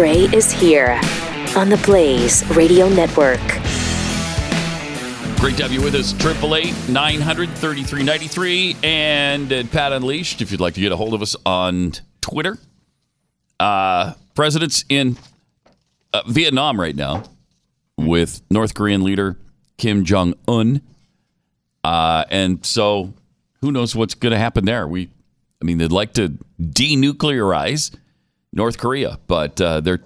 Gray is here on the Blaze Radio Network. Great to have you with us, 888-900-3393 and at Pat Unleashed, if you'd like to get a hold of us on Twitter. President's in Vietnam right now with North Korean leader Kim Jong-un. And so who knows what's going to happen there? They'd like to denuclearize North Korea, but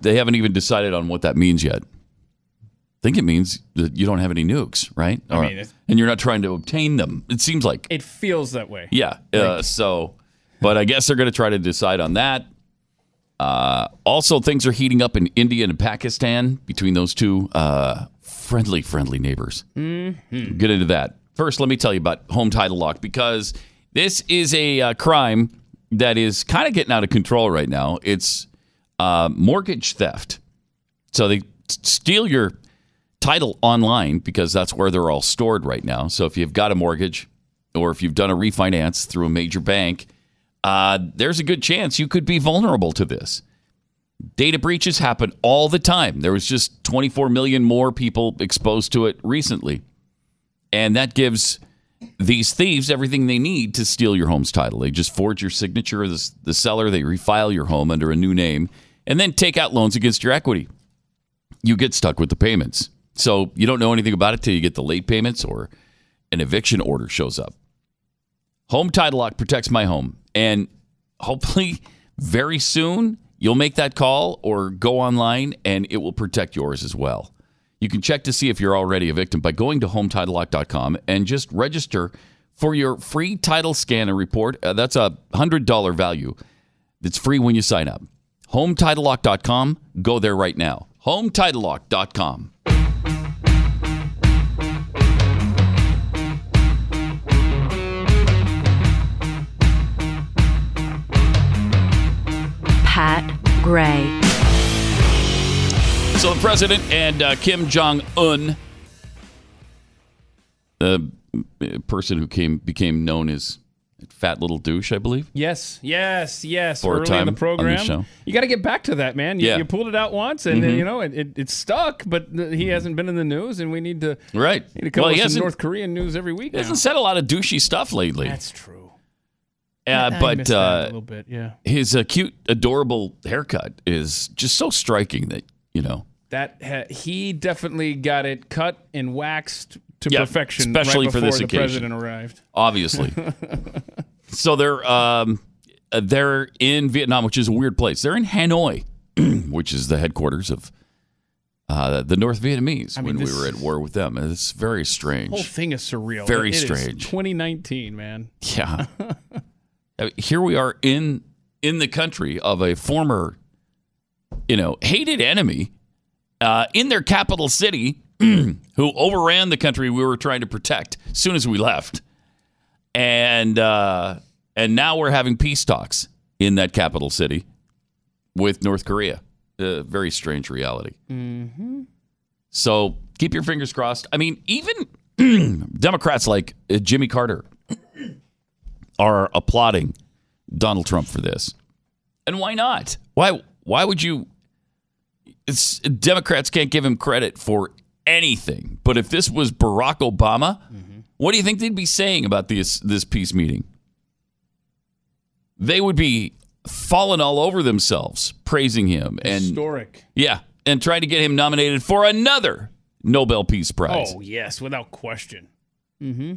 they haven't even decided on what that means yet. I think it means that you don't have any nukes, right? And you're not trying to obtain them. It seems like. It feels that way. Yeah. But I guess they're going to try to decide on that. Also, things are heating up in India and Pakistan between those two friendly neighbors. Mm-hmm. Get into that. First, let me tell you about Home Title Lock, because this is a crime that is kind of getting out of control right now. It's mortgage theft. So they steal your title online, because that's where they're all stored right now. So if you've got a mortgage, or if you've done a refinance through a major bank, there's a good chance you could be vulnerable to this. Data breaches happen all the time. There was just 24 million more people exposed to it recently. And that gives these thieves everything they need to steal your home's title. They just forge your signature as the seller. They refile your home under a new name and then take out loans against your equity. You get stuck with the payments. So you don't know anything about it till you get the late payments or an eviction order shows up. Home Title Lock protects my home. And hopefully very soon you'll make that call or go online and it will protect yours as well. You can check to see if you're already a victim by going to HomeTitleLock.com and just register for your free title scan and report. That's a $100 value. That's free when you sign up. HomeTitleLock.com. Go there right now. HomeTitleLock.com. Pat Gray. So the president and Kim Jong-un, the person who became known as Fat Little Douche, I believe. Yes. For early in the program. On the show. You got to get back to that, man. You pulled it out once, and it stuck, but he hasn't been in the news, and we need to, come with some North Korean news every week. He hasn't said a lot of douchey stuff lately. That's true. A little bit, yeah. His cute, adorable haircut is just so striking that, he definitely got it cut and waxed to perfection, especially right before the president arrived. Obviously. So they're in Vietnam, which is a weird place. They're in Hanoi, which is the headquarters of the North Vietnamese when we were at war with them. It's very strange. The whole thing is surreal. Very strange. Is 2019, man. Yeah. Here we are in the country of a former, hated enemy in their capital city who overran the country we were trying to protect as soon as we left. And now we're having peace talks in that capital city with North Korea. Very strange reality. Mm-hmm. So keep your fingers crossed. Even Democrats like Jimmy Carter are applauding Donald Trump for this. And why not? Why would you? Democrats can't give him credit for anything. But if this was Barack Obama, what do you think they'd be saying about this peace meeting? They would be fallen all over themselves, praising him. Historic. Yeah, and trying to get him nominated for another Nobel Peace Prize. Oh, yes, without question. Mm-hmm.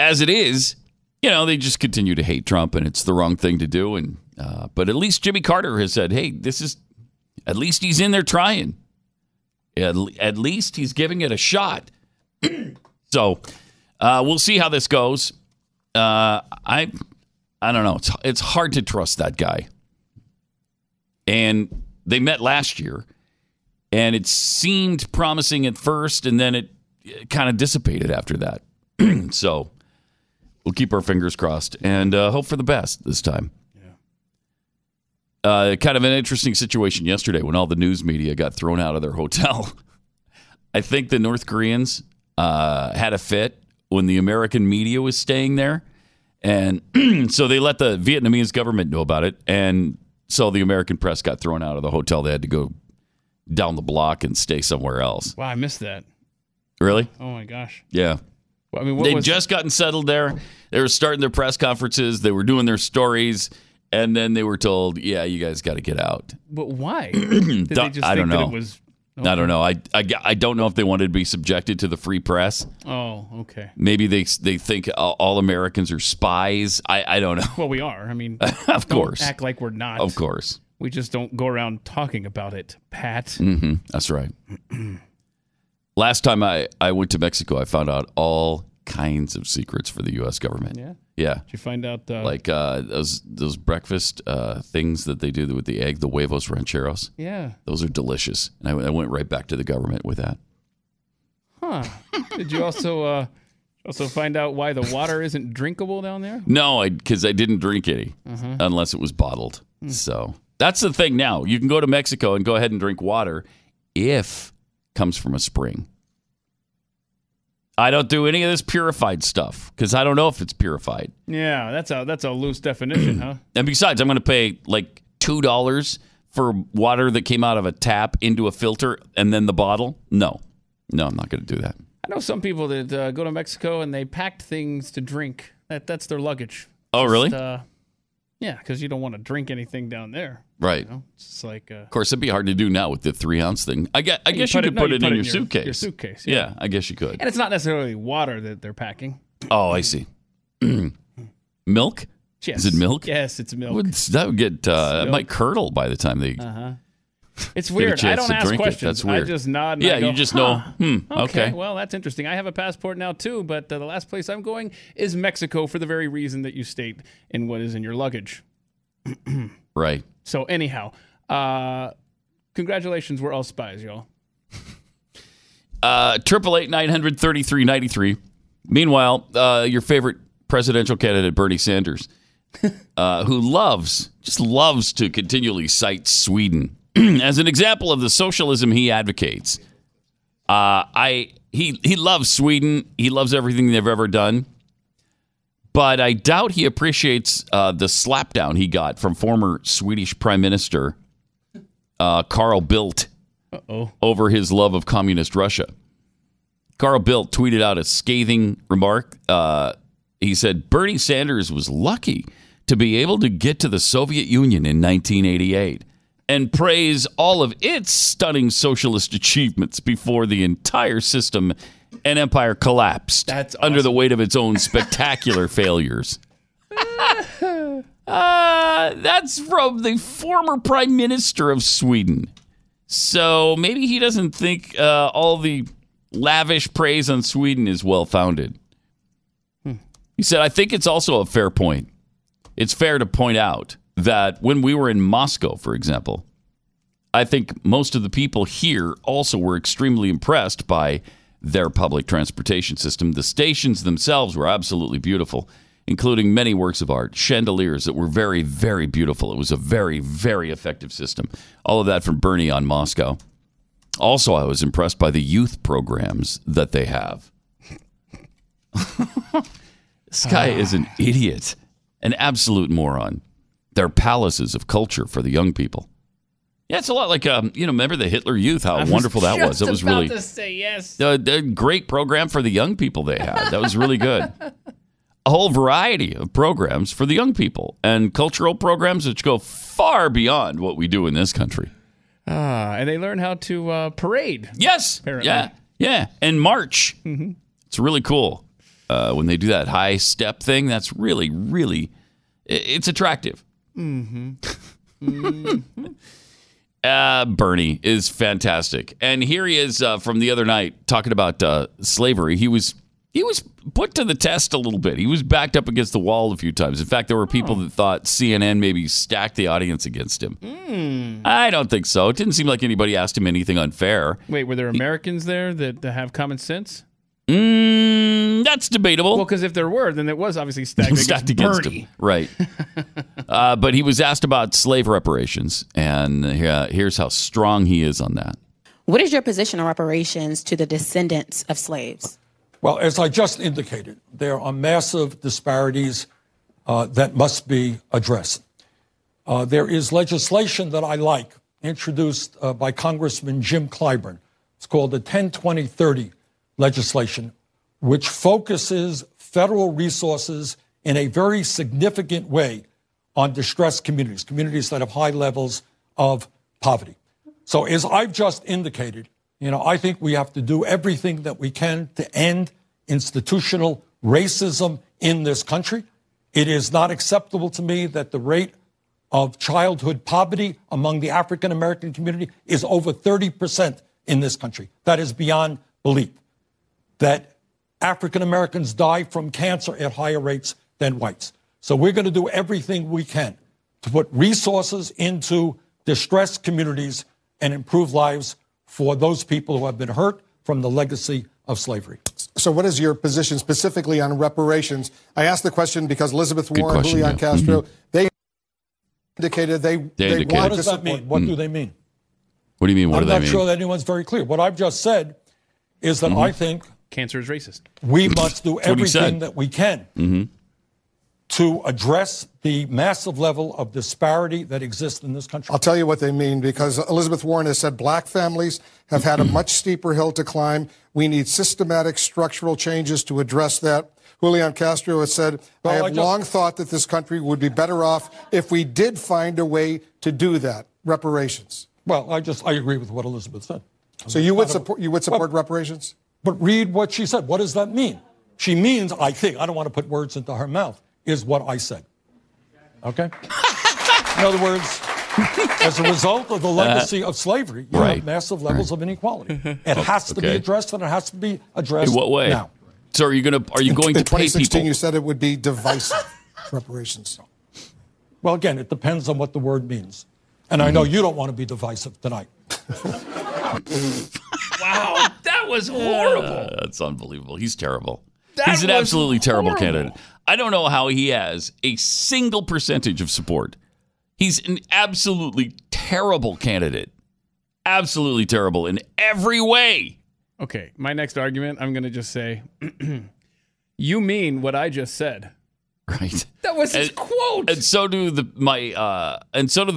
As it is, they just continue to hate Trump, and it's the wrong thing to do. And but at least Jimmy Carter has said, hey, at least he's in there trying. At least he's giving it a shot. So we'll see how this goes. I don't know. It's hard to trust that guy. And they met last year, and it seemed promising at first, and then it kind of dissipated after that. So we'll keep our fingers crossed and hope for the best this time. Yeah. Kind of an interesting situation yesterday when all the news media got thrown out of their hotel. I think the North Koreans had a fit when the American media was staying there. And so they let the Vietnamese government know about it, and So the American press got thrown out of the hotel. They had to go down the block and stay somewhere else. Wow, I missed that. Really? Oh, my gosh. Yeah. Well, I mean, they'd just gotten settled there. They were starting their press conferences. They were doing their stories. And then they were told, yeah, you guys got to get out. But why? Did they just think that it was... Okay. I don't know. I don't know if they wanted to be subjected to the free press. Oh, okay. Maybe they think all Americans are spies. I don't know. Well, we are. I mean, of course. Act like we're not. Of course. We just don't go around talking about it, Pat. Mm-hmm. That's right. Last time I went to Mexico, I found out all kinds of secrets for the U.S. government. Yeah? Yeah. Did you find out? Like those breakfast things that they do with the egg, the huevos rancheros. Yeah. Those are delicious. And I went right back to the government with that. Huh. Did you also find out why the water isn't drinkable down there? No, because I didn't drink any unless it was bottled. Mm. So that's the thing now. You can go to Mexico and go ahead and drink water if it comes from a spring. I don't do any of this purified stuff because I don't know if it's purified. Yeah, that's a loose definition, huh? And besides, I'm going to pay like $2 for water that came out of a tap into a filter and then the bottle. No, I'm not going to do that. I know some people that go to Mexico and they packed things to drink. That's their luggage. Oh, really? Yeah, because you don't want to drink anything down there. Right. You know? It's like, of course, it'd be hard to do now with the 3-ounce thing. I guess you could put it in your suitcase. Your suitcase. Yeah, I guess you could. And it's not necessarily water that they're packing. Oh, I see. Milk? Yes. Is it milk? Yes, it's milk. That might curdle by the time they... Uh-huh. It's weird. I don't ask questions. That's weird. I just nod and I go, you just know, okay. Well, that's interesting. I have a passport now, too, but the last place I'm going is Mexico for the very reason that you state in what is in your luggage. Right. So anyhow, congratulations. We're all spies, y'all. 888-900-3393. Meanwhile, your favorite presidential candidate, Bernie Sanders, who loves to continually cite Sweden as an example of the socialism he advocates. He loves Sweden. He loves everything they've ever done. But I doubt he appreciates the slapdown he got from former Swedish Prime Minister Carl Bildt over his love of communist Russia. Carl Bildt tweeted out a scathing remark. He said, Bernie Sanders was lucky to be able to get to the Soviet Union in 1988. And praise all of its stunning socialist achievements before the entire system and empire collapsed. That's awesome. Under the weight of its own spectacular failures. That's from the former Prime Minister of Sweden. So maybe he doesn't think all the lavish praise on Sweden is well-founded. He said, I think it's also a fair point. It's fair to point out that when we were in Moscow, for example, I think most of the people here also were extremely impressed by their public transportation system. The stations themselves were absolutely beautiful, including many works of art, chandeliers that were very, very beautiful. It was a very, very effective system. All of that from Bernie on Moscow. Also, I was impressed by the youth programs that they have. This guy is an idiot, an absolute moron. They're palaces of culture for the young people. Yeah, it's a lot like, remember the Hitler Youth, how wonderful that was. It was really to say yes. The great program for the young people they had. That was really good. A whole variety of programs for the young people and cultural programs which go far beyond what we do in this country. And they learn how to parade. Yes. Apparently. Yeah. And march. Mm-hmm. It's really cool. When they do that high step thing, that's really, really, it's attractive. Mm-hmm. Mm-hmm. Bernie is fantastic. And here he is from the other night talking about slavery. He was put to the test a little bit. He was backed up against the wall a few times. In fact, there were people that thought CNN maybe stacked the audience against him. Mm. I don't think so. It didn't seem like anybody asked him anything unfair. Wait, were there Americans there that have common sense? That's debatable. Well, because if there were, then it was obviously stacked against him. Right. But he was asked about slave reparations, and here's how strong he is on that. What is your position on reparations to the descendants of slaves? Well, as I just indicated, there are massive disparities that must be addressed. There is legislation that I like, introduced by Congressman Jim Clyburn. It's called the 10-20-30 legislation, which focuses federal resources in a very significant way on distressed communities, communities that have high levels of poverty. So as I've just indicated, you know, I think we have to do everything that we can to end institutional racism in this country. It is not acceptable to me that the rate of childhood poverty among the African-American community is over 30% in this country. That is beyond belief. That African-Americans die from cancer at higher rates than whites. So we're going to do everything we can to put resources into distressed communities and improve lives for those people who have been hurt from the legacy of slavery. So what is your position specifically on reparations? I asked the question because Elizabeth Warren, Julian Castro, they indicated they wanted to support. What does that mean? What do they mean? What do you mean? What do they mean? I'm not sure that anyone's very clear. What I've just said is that I think cancer is racist. We must do everything that we can to address the massive level of disparity that exists in this country. I'll tell you what they mean, because Elizabeth Warren has said black families have had a much steeper hill to climb. We need systematic structural changes to address that. Julian Castro has said, well, I have long thought that this country would be better off if we did find a way to do that. Reparations. Well, I agree with what Elizabeth said. So you would support reparations? But read what she said. What does that mean? She means, I think, I don't want to put words into her mouth, is what I said. Okay? In other words, as a result of the legacy of slavery, you have massive levels of inequality. It has to be addressed, and it has to be addressed now. In what way? Now. So are you going to pay people? In 2016, you said it would be divisive, reparations. Well, again, it depends on what the word means. And I know you don't want to be divisive tonight. Wow, that was horrible. That's unbelievable. He's terrible. He's an absolutely terrible candidate. I don't know how he has a single percentage of support. He's an absolutely terrible candidate. Absolutely terrible in every way. Okay, my next argument, I'm going to just say, you mean what I just said. Right. That was his quote. And so do the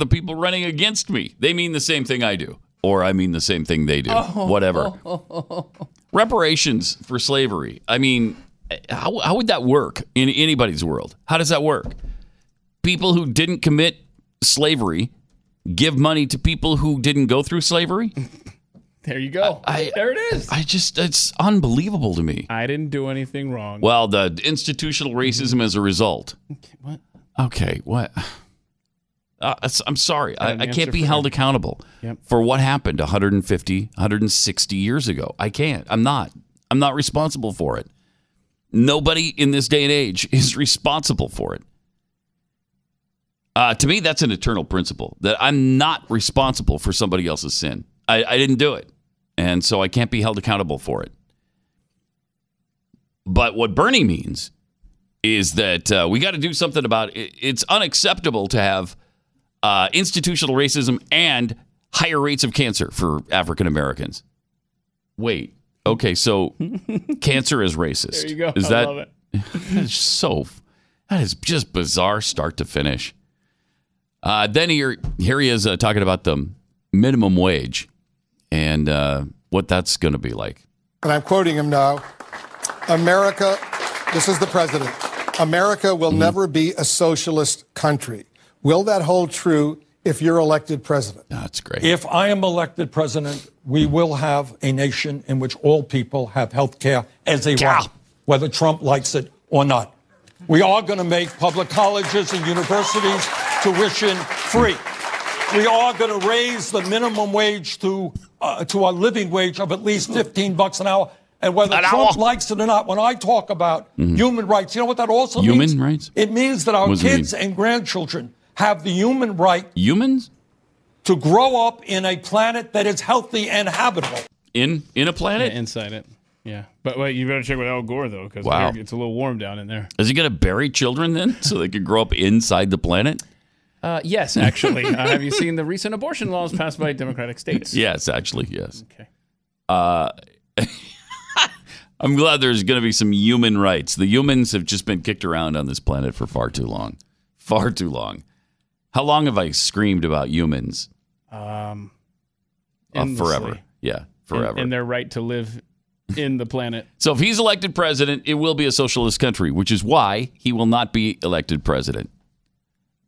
people running against me. They mean the same thing I do. Or I mean the same thing they do. Oh. Whatever. Oh. Reparations for slavery. I mean, how would that work in anybody's world? How does that work? People who didn't commit slavery give money to people who didn't go through slavery? There you go. There it is. It's unbelievable to me. I didn't do anything wrong. Well, the institutional racism as a result. Okay, what? Okay, what? I'm sorry. I can't be held accountable for what happened 150, 160 years ago. I can't. I'm not responsible for it. Nobody in this day and age is responsible for it. To me, that's an eternal principle, that I'm not responsible for somebody else's sin. I didn't do it, and so I can't be held accountable for it. But what Bernie means is that we got to do something about it. It's unacceptable to have institutional racism and higher rates of cancer for African Americans. Wait, okay, so cancer is racist. There you go. I love it. That is just bizarre, start to finish. Then here he is talking about the minimum wage and what that's going to be like. And I'm quoting him now. America, this is the president. America will never be a socialist country. Will that hold true if you're elected president? That's great. If I am elected president, we will have a nation in which all people have health care as a right, whether Trump likes it or not. We are going to make public colleges and universities tuition free. We are going to raise the minimum wage to a living wage of at least $15 an hour. And whether Trump likes it or not, when I talk about human rights, you know what that also means? Human rights? It means that our kids and grandchildren have the human right to grow up in a planet that is healthy and habitable. In a planet? Yeah, inside it. Yeah. But wait, you better check with Al Gore, though, because it's a little warm down in there. Is he going to bury children then so they could grow up inside the planet? Yes, actually. Have you seen the recent abortion laws passed by Democratic states? Yes, actually, yes. Okay. I'm glad there's going to be some human rights. The humans have just been kicked around on this planet for far too long. How long have I screamed about humans? Forever. Yeah, forever. And their right to live in the planet. So if he's elected president, it will be a socialist country, which is why he will not be elected president.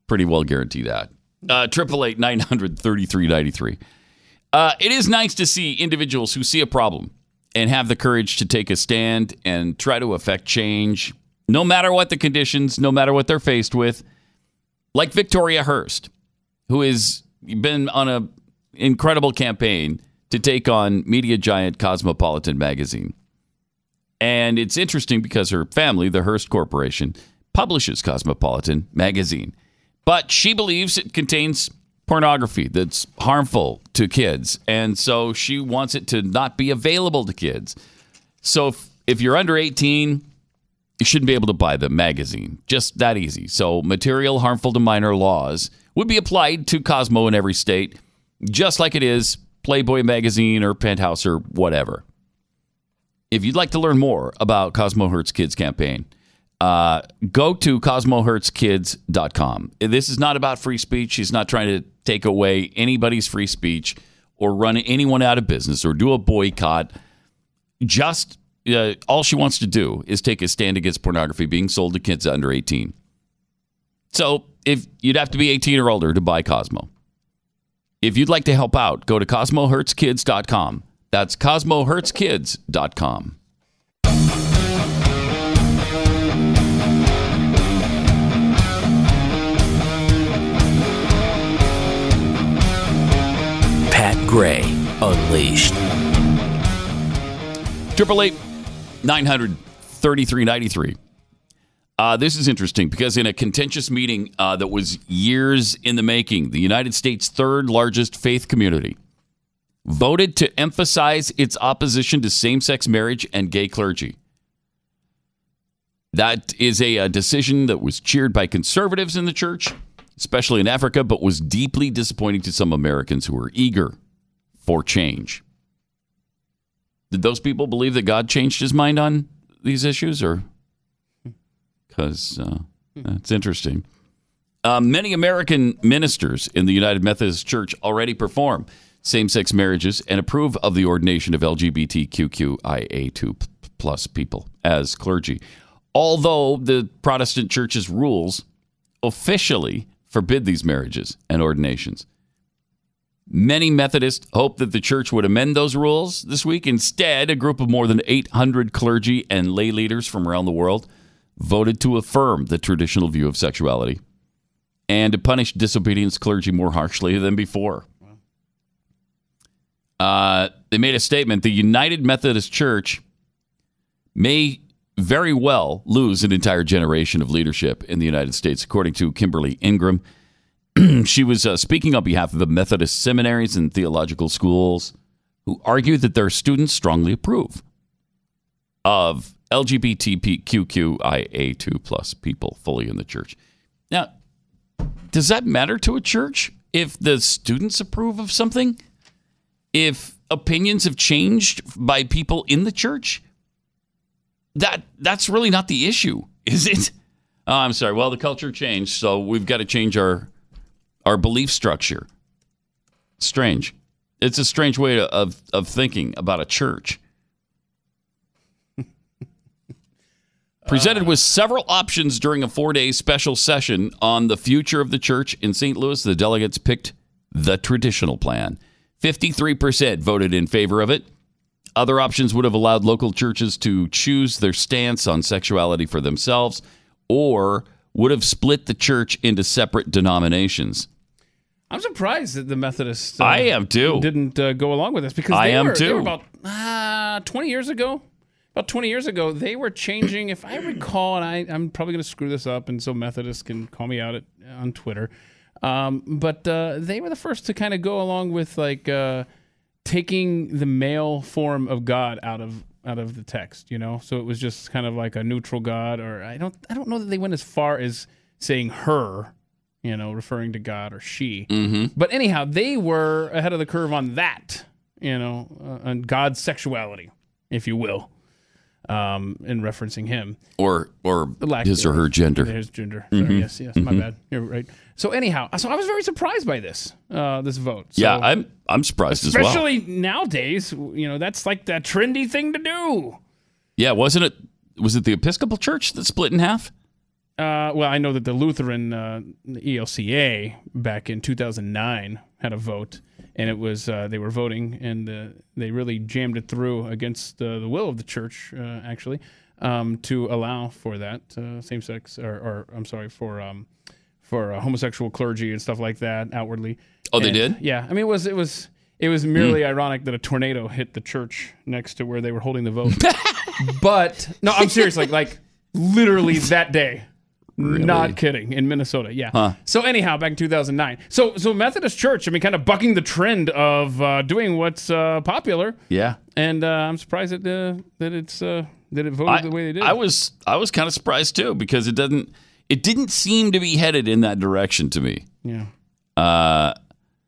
Pretty well guarantee that. 888-900-3393. It is nice to see individuals who see a problem and have the courage to take a stand and try to affect change, no matter what the conditions, no matter what they're faced with. Like Victoria Hearst, who has been on an incredible campaign to take on media giant Cosmopolitan magazine. And it's interesting because her family, the Hearst Corporation, publishes Cosmopolitan magazine. But she believes it contains pornography that's harmful to kids. And so she wants it to not be available to kids. So if you're under 18, you shouldn't be able to buy the magazine. Just that easy. So material harmful to minor laws would be applied to Cosmo in every state, just like it is Playboy magazine or Penthouse or whatever. If you'd like to learn more about Cosmo Hurts Kids campaign, go to CosmoHurtsKids.com. This is not about free speech. She's not trying to take away anybody's free speech or run anyone out of business or do a boycott. Just all she wants to do is take a stand against pornography being sold to kids under 18. So if you'd have to be 18 or older to buy Cosmo. If you'd like to help out, go to CosmoHurtsKids.com. That's CosmoHurtsKids.com. Pat Gray Unleashed. 888-900-3393. This is interesting because in a contentious meeting that was years in the making, the United States' third largest faith community voted to emphasize its opposition to same-sex marriage and gay clergy. That is a decision that was cheered by conservatives in the church, especially in Africa, but was deeply disappointing to some Americans who were eager for change. Did those people believe that God changed his mind on these issues, or... Because that's interesting. Many American ministers in the United Methodist Church already perform same-sex marriages and approve of the ordination of LGBTQIA2 plus people as clergy, although the Protestant Church's rules officially forbid these marriages and ordinations. Many Methodists hope that the church would amend those rules this week. Instead, a group of more than 800 clergy and lay leaders from around the world voted to affirm the traditional view of sexuality and to punish disobedience clergy more harshly than before. They made a statement. The United Methodist Church may very well lose an entire generation of leadership in the United States, according to Kimberly Ingram. She was speaking on behalf of the Methodist seminaries and theological schools who argue that their students strongly approve of LGBTQIA2 plus people fully in the church. Now, does that matter to a church if the students approve of something? If opinions have changed by people in the church? That's really not the issue, is it? Oh, I'm sorry. Well, the culture changed, so we've got to change our belief structure. Strange. It's a strange way of thinking about a church. Presented with several options during a 4-day special session on the future of the church in St. Louis, the delegates picked the traditional plan. 53% voted in favor of it. Other options would have allowed local churches to choose their stance on sexuality for themselves or would have split the church into separate denominations. I'm surprised that the Methodists didn't go along with this because they were about 20 years ago. About 20 years ago, they were changing, if I recall, and I'm probably going to screw this up, and so Methodists can call me out on Twitter, but they were the first to kind of go along with like taking the male form of God out of the text, you know? So it was just kind of like a neutral God, or I don't know that they went as far as saying her, you know, referring to God or she. Mm-hmm. But anyhow, they were ahead of the curve on that, you know, on God's sexuality, if you will. in referencing him. Or his or her gender. His gender. Sorry, mm-hmm. Yes, mm-hmm. My bad. You're right. So anyhow, so I was very surprised by this this vote. So, yeah, I'm surprised as well. Especially nowadays, you know, that's like that trendy thing to do. Yeah, wasn't it? Was it the Episcopal Church that split in half? Well, I know that the Lutheran ELCA back in 2009 had a vote, and it was they were voting, and they really jammed it through against the will of the church, actually, to allow for that same-sex, or I'm sorry, for homosexual clergy and stuff like that outwardly. Oh, and they did? Yeah, I mean, it was merely ironic that a tornado hit the church next to where they were holding the vote. But no, I'm serious. Like literally that day. Really? Not kidding. In Minnesota, yeah. Huh. So anyhow, back in 2009. So Methodist Church, I mean, kind of bucking the trend of doing what's popular. Yeah. And I'm surprised that it voted the way they did. I was kind of surprised too, because it didn't seem to be headed in that direction to me. Yeah.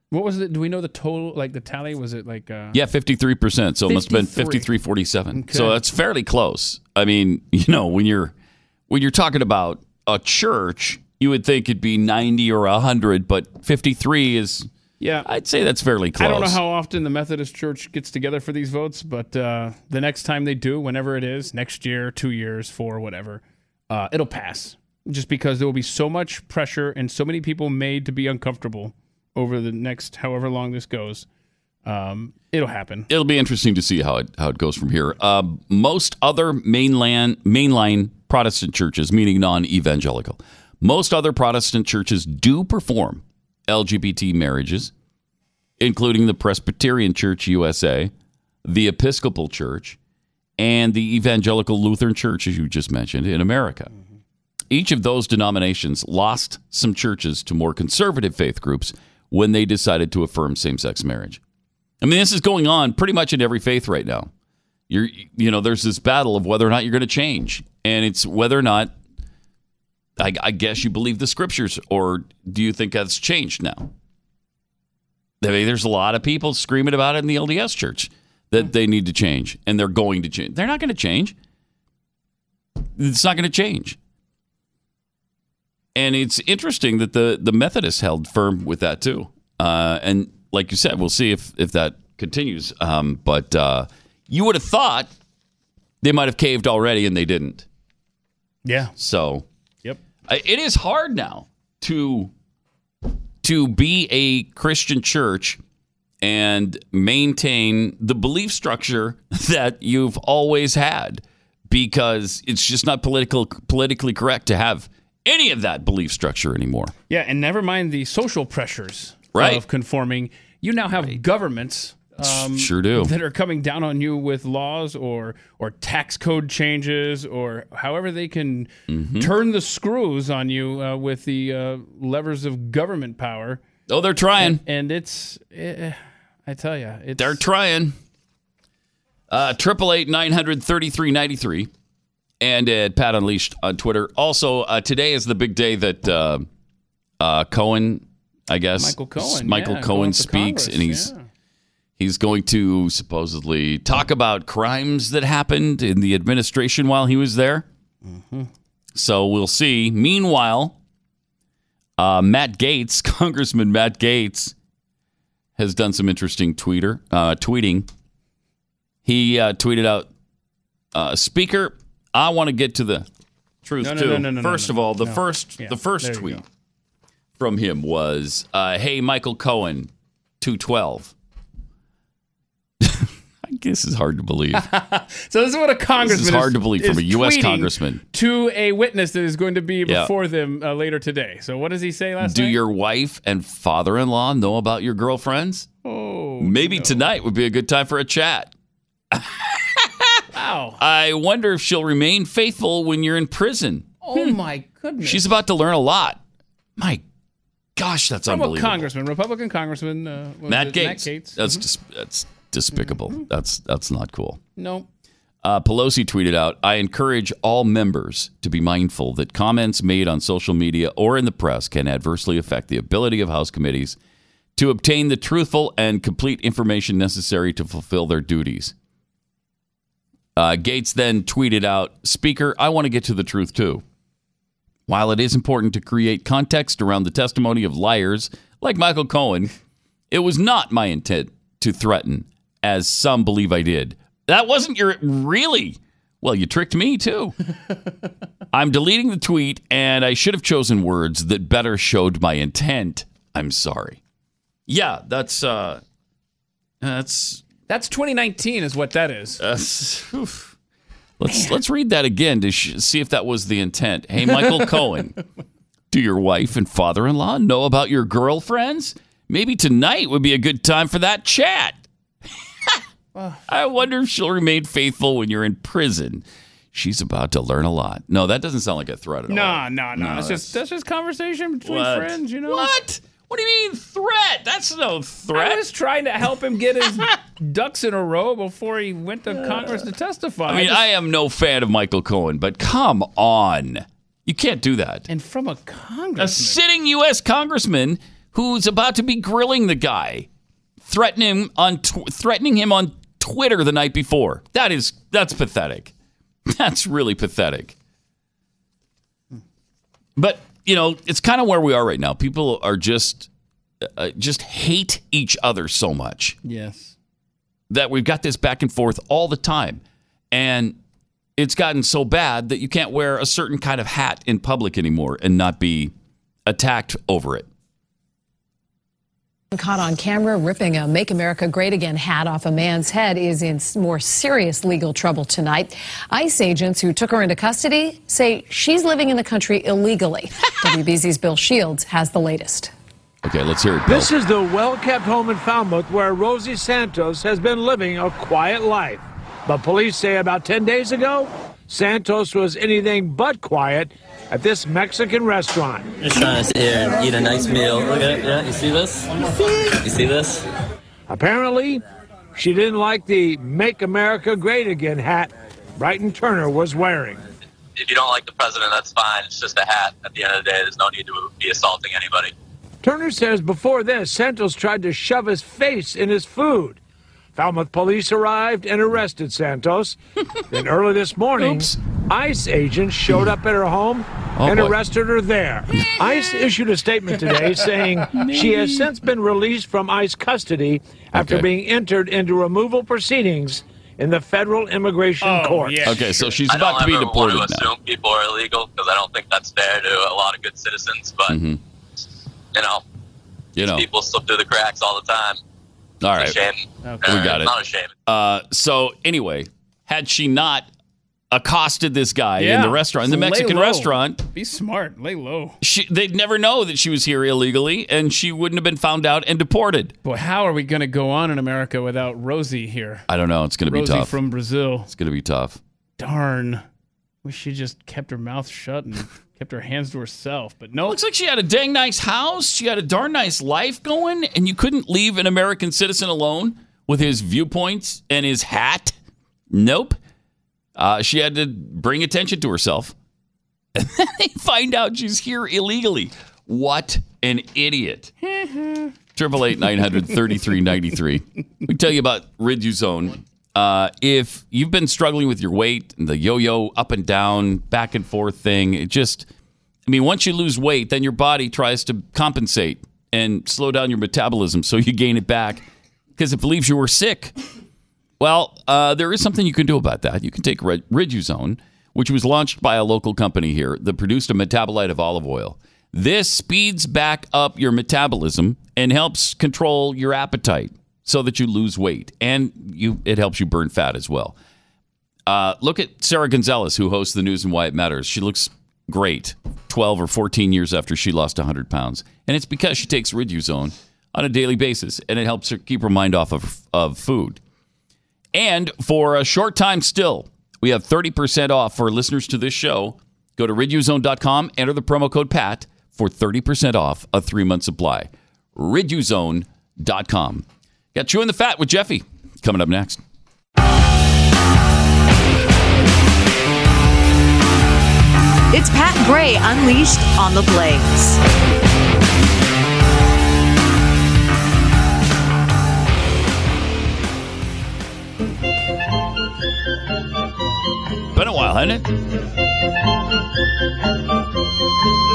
What was it? Do we know the total, like the tally? Was it like... 53%. So it must have been 53-47. Okay. So that's fairly close. I mean, you know, when you're talking about a church, you would think it'd be 90 or 100, but 53 is... Yeah. I'd say that's fairly close. I don't know how often the Methodist Church gets together for these votes, but the next time they do, whenever it is, next year, 2 years, four, whatever, it'll pass. Just because there will be so much pressure and so many people made to be uncomfortable over the next however long this goes. It'll happen. It'll be interesting to see how it goes from here. Most other mainline Protestant churches, meaning non-evangelical, most other Protestant churches do perform LGBT marriages, including the Presbyterian Church USA, the Episcopal Church, and the Evangelical Lutheran Church, as you just mentioned, in America. Mm-hmm. Each of those denominations lost some churches to more conservative faith groups when they decided to affirm same-sex marriage. I mean, this is going on pretty much in every faith right now. There's this battle of whether or not you're going to change, and it's whether or not, I guess, you believe the scriptures, or do you think that's changed now? I mean, there's a lot of people screaming about it in the LDS church that they need to change, and they're going to change. They're not going to change. It's not going to change. And it's interesting that the Methodists held firm with that, too. And like you said, we'll see if that continues. But you would have thought they might have caved already, and they didn't. Yeah. So yep. It is hard now to be a Christian church and maintain the belief structure that you've always had, because it's just not politically correct to have any of that belief structure anymore. Yeah, and never mind the social pressures of conforming. You now have governments that are coming down on you with laws or tax code changes, or however they can turn the screws on you with the levers of government power. Oh, they're trying. And I tell you. They're trying. 888-900-3393. And at Pat Unleashed on Twitter. Also, today is the big day that Cohen, I guess, Michael Cohen speaks, and he's going to supposedly talk about crimes that happened in the administration while he was there. Mm-hmm. So we'll see. Meanwhile, Congressman Matt Gaetz, has done some interesting tweeting. He tweeted out, "Speaker, I want to get to the truth, too." First tweet from him was, "Hey, Michael Cohen, 212. I guess it's hard to believe. So this is what a congressman is. It's hard to believe from a U.S. congressman. To a witness that is going to be before them later today. So what does he say last night? Do your wife and father-in-law know about your girlfriends? Oh, maybe tonight would be a good time for a chat. Wow. I wonder if she'll remain faithful when you're in prison. Oh, my goodness. She's about to learn a lot." My gosh, that's unbelievable. Republican Congressman Matt Gaetz. That's despicable. Mm-hmm. That's not cool. No. Pelosi tweeted out, "I encourage all members to be mindful that comments made on social media or in the press can adversely affect the ability of House committees to obtain the truthful and complete information necessary to fulfill their duties." Gaetz then tweeted out, "Speaker, I want to get to the truth, too. While it is important to create context around the testimony of liars like Michael Cohen, it was not my intent to threaten, as some believe I did." That wasn't your... Really? Well, you tricked me, too. "I'm deleting the tweet, and I should have chosen words that better showed my intent. I'm sorry." Yeah, That's 2019 is what that is. Let's read that again to see if that was the intent. "Hey, Michael Cohen, do your wife and father-in-law know about your girlfriends? Maybe tonight would be a good time for that chat. I wonder if she'll remain faithful when you're in prison. She's about to learn a lot." No, that doesn't sound like a threat at all. No. That's just conversation between friends, you know? What? What do you mean threat? That's no threat. I was trying to help him get his ducks in a row before he went to Congress to testify. I mean, I am no fan of Michael Cohen, but come on. You can't do that. And from a congressman. A sitting U.S. congressman who's about to be grilling the guy, threatening him on Twitter the night before. That's pathetic. That's really pathetic. But... You know, it's kind of where we are right now. People are just hate each other so much. Yes. That we've got this back and forth all the time. And it's gotten so bad that you can't wear a certain kind of hat in public anymore and not be attacked over it. Caught on camera ripping a Make America Great Again hat off a man's head is in more serious legal trouble tonight. ICE agents who took her into custody say she's living in the country illegally. WBZ's Bill Shields has the latest. Okay, let's hear it, Bill. This is the well-kept home in Falmouth where Rosie Santos has been living a quiet life. But police say about 10 days ago, Santos was anything but quiet at this Mexican restaurant. I'm just trying to sit here and eat a nice meal. Look at it. Yeah, you see this? You see this? Apparently, she didn't like the Make America Great Again hat Bryton Turner was wearing. If you don't like the president, that's fine. It's just a hat. At the end of the day, there's no need to be assaulting anybody. Turner says before this, Santos tried to shove his face in his food. Falmouth police arrived and arrested Santos. Then early this morning, ICE agents showed up at her home and arrested her there. ICE issued a statement today saying she has since been released from ICE custody after being entered into removal proceedings in the federal immigration court. Yeah, okay, so she's about to be deported. I don't assume people are illegal because I don't think that's fair to a lot of good citizens, but, you know, people slip through the cracks all the time. All right, it's a shame. Okay. We got it. Not a shame. So anyway, had she not accosted this guy in the restaurant, in the Mexican restaurant, be smart, lay low. They'd never know that she was here illegally, and she wouldn't have been found out and deported. Boy, how are we going to go on in America without Rosie here? I don't know. It's going to be tough. Rosie from Brazil. It's going to be tough. Darn. Wish she just kept her mouth shut and kept her hands to herself, but no. Looks like she had a dang nice house. She had a darn nice life going, and you couldn't leave an American citizen alone with his viewpoints and his hat. Nope. She had to bring attention to herself. And then they find out she's here illegally. What an idiot. 888-900-3393. We tell you about Riduzone. If you've been struggling with your weight and the yo-yo up and down, back and forth thing, once you lose weight, then your body tries to compensate and slow down your metabolism so you gain it back because it believes you were sick. Well, there is something you can do about that. You can take Riduzone, which was launched by a local company here that produced a metabolite of olive oil. This speeds back up your metabolism and helps control your appetite, so that you lose weight, and it helps you burn fat as well. Look at Sarah Gonzalez, who hosts The News and Why It Matters. She looks great 12 or 14 years after she lost 100 pounds. And it's because she takes Riduzone on a daily basis, and it helps her keep her mind off of food. And for a short time still, we have 30% off for listeners to this show. Go to Riduzone.com, enter the promo code PAT for 30% off a 3-month supply. Riduzone.com. Got Chewing the Fat with Jeffy coming up next. It's Pat and Gray Unleashed on the Blaze. while, hasn't it?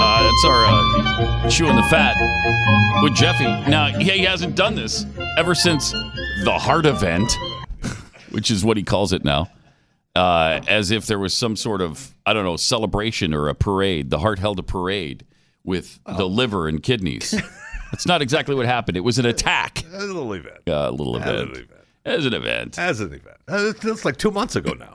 That's our chewing the fat with Jeffy. Now, he hasn't done this ever since the heart event, which is what he calls it now, as if there was some sort of, I don't know, celebration or a parade. The heart held a parade with the liver and kidneys. That's not exactly what happened. It was an attack. A little event. A little event. As an event. As an event. That's like 2 months ago now.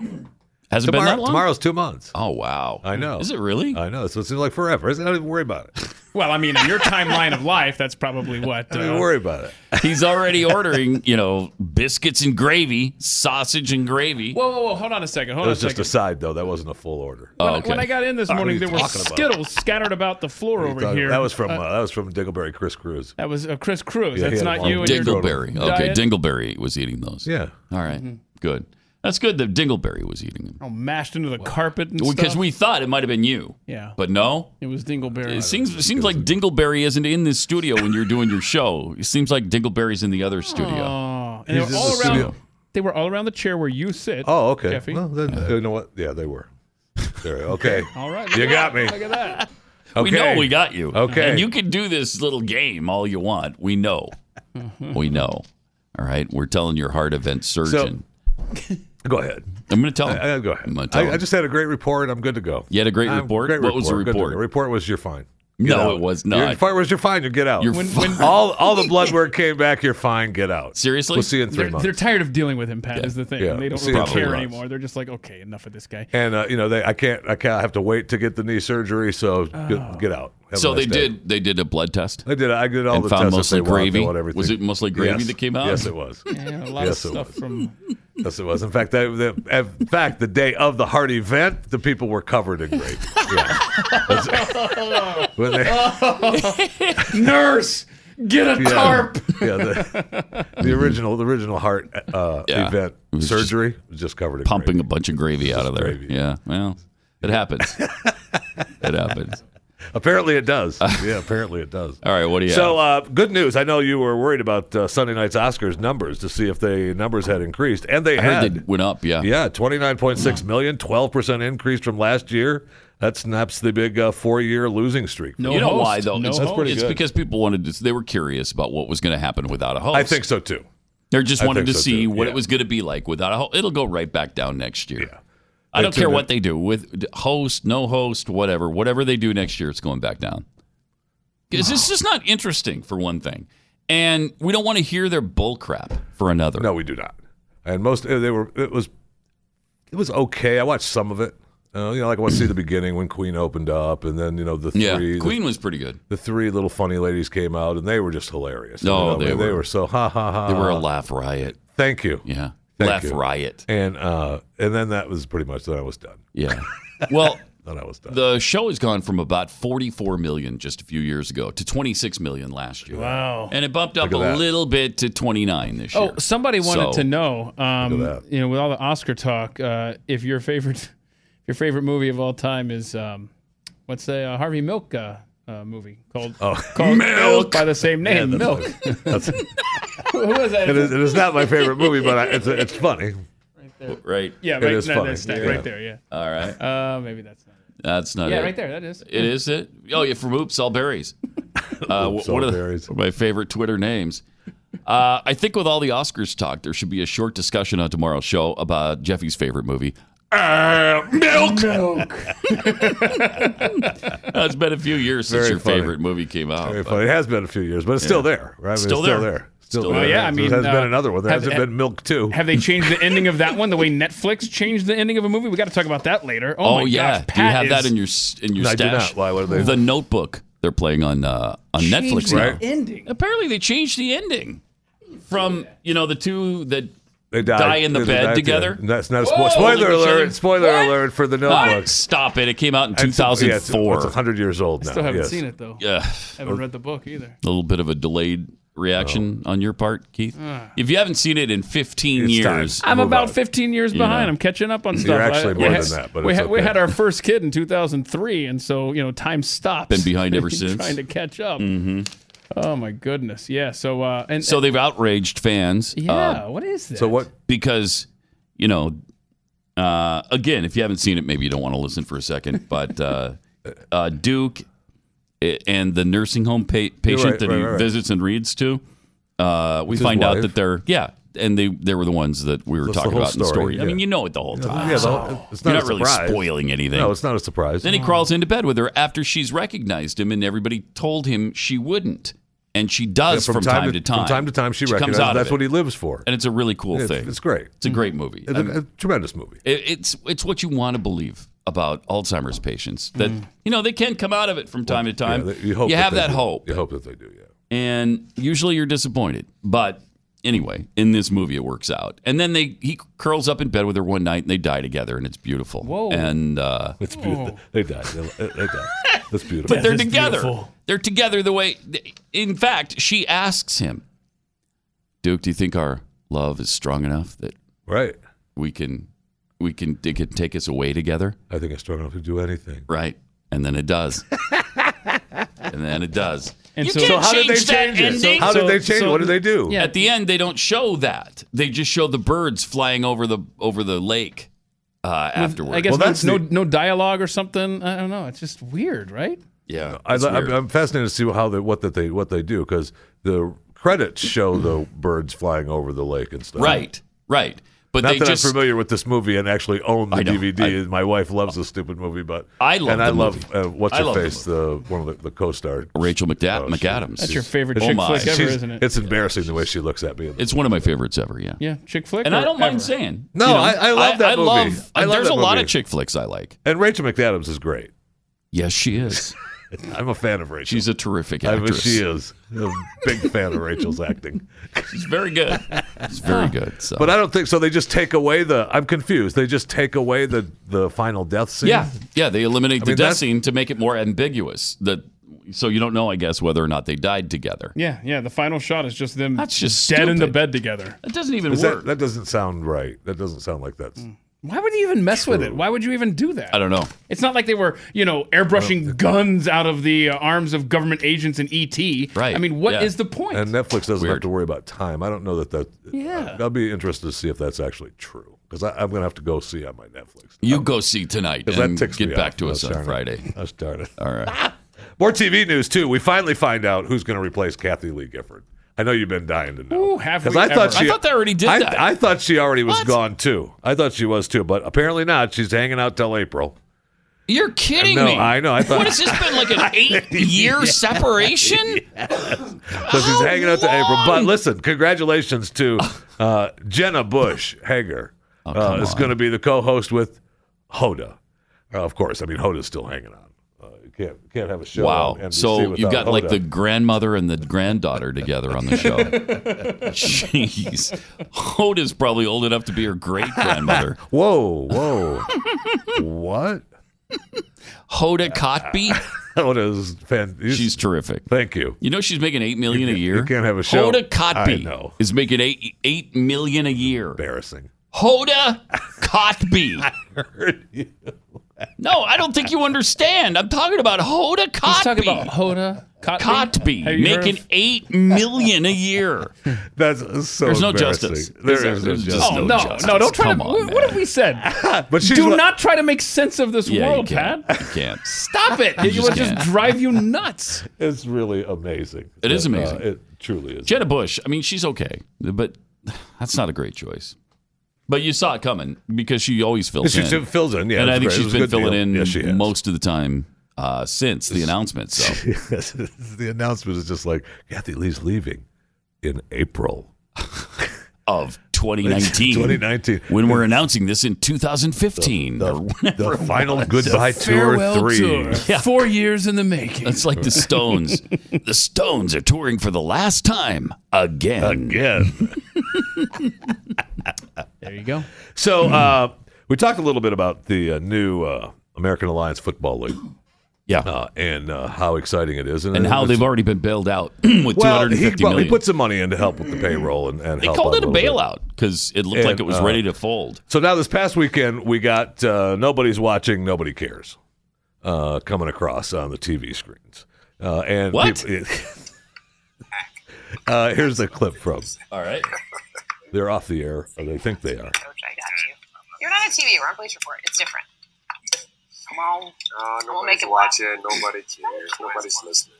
Has it been that long? Tomorrow's 2 months. Oh, wow. I know. Is it really? I know. So it seems like forever. I don't even worry about it. Well, I mean, in your timeline of life, that's probably what. I don't even worry about it. He's already ordering, you know, biscuits and gravy, sausage and gravy. Whoa, whoa, whoa. Hold on a second. Hold on a second. It was just a side, though. That wasn't a full order. Oh, okay. When I got in this morning, there were Skittles scattered about the floor over here. That was from Dingleberry, Chris Cruz. That was Chris Cruz. Yeah, that's not you. Dingleberry. Okay, Dingleberry was eating those. Yeah. All right. Mm-hmm. Good. That's good that Dingleberry was eating them. Oh, mashed into the carpet and stuff. Because we thought it might have been you. Yeah. But no. It was Dingleberry. It seems like Dingleberry isn't in this studio when you're doing your show. It seems like Dingleberry's in the other studio. Oh. And they were all around the chair where you sit. Oh, okay. Jeffy. Well, then, you know what? Yeah, they were. Okay. All right. You got me. Look at that. Okay. We know we got you. Okay. And you can do this little game all you want. We know. We know. All right? We're telling your heart event surgeon. So, go ahead. I'm going to tell him. Go ahead. I just had a great report. I'm good to go. You had a great report? What was the report? The report was you're fine. No, it was not. The report was you're fine. You get out. All the blood work came back. You're fine. Get out. Seriously? We'll see you in three months. They're tired of dealing with him, Pat, is the thing. Yeah. They don't really care anymore. They're just like, okay, enough of this guy. And, you know, I have to wait to get the knee surgery, so get out. So they did a blood test? I did. I did all the tests. And found mostly gravy? Was it mostly gravy that came out? Yes, it was. Yeah, a lot of stuff from... Yes, it was. In fact, the day of the heart event, the people were covered in gravy. Yeah. Nurse, get a tarp. Yeah, the original heart event surgery was just covered in pumping gravy. A bunch of gravy out of there. Gravy. Yeah, well, it happens. It happens. Apparently it does. Yeah, apparently it does. All right, what do you have? So, good news. I know you were worried about Sunday night's Oscars numbers to see if the numbers had increased. And they heard they went up, yeah. Yeah, 29.6 million, 12% increase from last year. That snaps the big 4-year losing streak. No, you know why, though? No, that's pretty good. It's because people they were curious about what was going to happen without a host. I think so, too. They just wanted to see what it was going to be like without a host. It'll go right back down next year. Yeah. I don't care what they do with host, no host, whatever. Whatever they do next year, it's going back down. Because it's just not interesting, for one thing. And we don't want to hear their bull crap for another. No, we do not. And it was okay. I watched some of it. You know, like I want to see the beginning when Queen opened up, and then, you know, the three. Yeah, Queen was pretty good. The three little funny ladies came out, and they were just hilarious. No, they were so ha, ha, ha. They were a laugh riot. Thank you. Yeah. Laugh riot. And then that was pretty much that I was done. Yeah. Well, the show has gone from about 44 million just a few years ago to 26 million last year. Wow. And it bumped up a little bit to 29 this year. Oh, somebody wanted to know, you know, with all the Oscar talk, if your favorite movie of all time is, let's say, Harvey Milk movie called Milk by the same name. Yeah, Milk. Who was that? It is not my favorite movie, but it's funny. Right there. Right. Yeah, right, right there, yeah. All right. Maybe that's not it. That's not it. Yeah, right there, that is. It is it? Oh, yeah, from Oops, All Berries. One of my favorite Twitter names. I think with all the Oscars talk, there should be a short discussion on tomorrow's show about Jeffy's favorite movie. Milk. It's been a few years since favorite movie came out. Very funny. It has been a few years, but it's still there. Right? I mean, it's still there. Well, yeah, I mean, there has been another one. There hasn't been Milk 2. Have they changed the ending of that one the way Netflix changed the ending of a movie? We got to talk about that later. Oh my gosh, Pat, do you have that in your stash? I do not. Why? What are they? The Notebook. They're playing on Netflix now. Ending. Apparently, they changed the ending from the two that. They die in the bed together? That's not a spoiler alert. Spoiler alert for The Notebook. Stop it. It came out in 2004. It's 100 years old now. I still haven't seen it, though. Yeah. I haven't read the book either. A little bit of a delayed reaction on your part, Keith. If you haven't seen it in 15 years. I'm about 15 years behind. I'm catching up on stuff. You're actually more than that, but we had our first kid in 2003, and so, you know, time stops. Been behind ever since. Trying to catch up. Mm-hmm. Oh my goodness! Yeah, so so they've outraged fans. Yeah, what is that? So what? Because Again, if you haven't seen it, maybe you don't want to listen for a second, but Duke and the nursing home patient that he visits and reads to, we find out that they're, and they were the ones that we were talking about in the story. I mean, you know it the whole time. It's not really spoiling anything. No, it's not a surprise. Then he crawls into bed with her after she's recognized him, and everybody told him she wouldn't. And she does from time to time. From time to time, she recognizes that's what he lives for. And it's a really cool thing. It's great. It's a great movie. It's a tremendous movie. It's what you want to believe about Alzheimer's patients. That, you know, they can come out of it from time to time. Yeah, you hope you have that hope. You hope that they do, yeah. And usually you're disappointed. But anyway, in this movie, it works out. And then he curls up in bed with her one night, and they die together, and it's beautiful. Whoa. And, it's beautiful. They die. They die. That's beautiful. But they're together. Beautiful. They're together the way... In fact, she asks him, Duke, do you think our love is strong enough that it can take us away together? I think it's strong enough to do anything. Right. And then it does. And you can't change that ending. How did they change it? What did they do? Yeah. At the end, they don't show that. They just show the birds flying over the lake. Afterwards, I guess that's no dialogue or something. I don't know. It's just weird, right? Yeah, I'm fascinated to see what they do because the credits show the birds flying over the lake and stuff. Right. But I'm familiar with this movie and actually own the DVD. My wife loves this stupid movie, but I love what's her face, one of the co-stars, Rachel McAdams. That's your favorite chick flick ever, isn't it? It's embarrassing the way she looks at me. It's one of my favorites ever. Yeah, chick flick, and I don't mind saying. No, I love that movie. There's a lot of chick flicks I like, and Rachel McAdams is great. Yes, she is. I'm a fan of Rachel. She's a terrific actress. She is. I'm a big fan of Rachel's acting. She's very good. She's very good. So. But I don't think so. They just take away the. I'm confused. They just take away the final death scene. Yeah. They eliminate the death scene to make it more ambiguous. So you don't know, I guess, whether or not they died together. Yeah. The final shot is just them. That's just dead in the bed together. That doesn't even work. That doesn't sound right. That doesn't sound like that. Why would you even mess with it? Why would you even do that? I don't know. It's not like they were, airbrushing guns out of the arms of government agents in E.T. Right. I mean, what is the point? And Netflix doesn't have to worry about time. I don't know that. Yeah. I'll be interested to see if that's actually true because I'm going to have to go see on my Netflix. You go see tonight and get back to us on Friday. I'll start it. All right. More TV news, too. We finally find out who's going to replace Kathy Lee Gifford. I know you've been dying to know. Ooh, have we ever? I thought they already did that. I thought she already was gone, too. I thought she was, too. But apparently not. She's hanging out till April. You're kidding me. No, I know. I thought, what has this been, like an 8-year separation? Yes. So she's hanging out till April. But listen, congratulations to Jenna Bush Hager. Is going to be the co-host with Hoda. Of course. I mean, Hoda's still hanging out. Can't have a show. Wow! On NBC so you've got Hoda. Like the grandmother and the granddaughter together on the show. Jeez, Hoda's probably old enough to be her great grandmother. Whoa! What? Hoda Kotb. Hoda's fantastic. She's terrific. Thank you. You know she's making $8 million a year. You can't have a show. Hoda Kotb is making $8 million a year. Embarrassing. Hoda Kotb. I heard you. No, I don't think you understand. I'm talking about Hoda Kotb. He's talking about Hoda Kotb making $8 million a year. That's so. There's no justice. There's no justice. No, don't try to. What have we said? But do not try to make sense of this world, Pat. You can't. Stop it. It will just drive you nuts. It's really amazing. It is amazing. It truly is. Jenna Bush. I mean, she's okay, but that's not a great choice. But you saw it coming because she always fills in. She fills in, yeah. And I think she's been filling in most of the time since the announcement. So the announcement is just like, Kathy Lee's leaving in April of 2019. When we're announcing this in 2015. The final goodbye tour 3. Yeah. 4 years in the making. That's like the Stones. The Stones are touring for the last time again. There you go. So we talked a little bit about the new American Alliance Football League. Yeah. And how exciting it is. And how they've already been bailed out with $250 million. He put some money in to help with the payroll. And they called it a bailout because it looked like it was ready to fold. So now this past weekend, we got Nobody's Watching, Nobody Cares coming across on the TV screens. Here's a clip from. All right. They're off the air, or they think they are. Coach, I got you. You're not on TV. We're on Police Report. It's different. Come on. Nobody's watching. Nobody cares. Nobody's listening.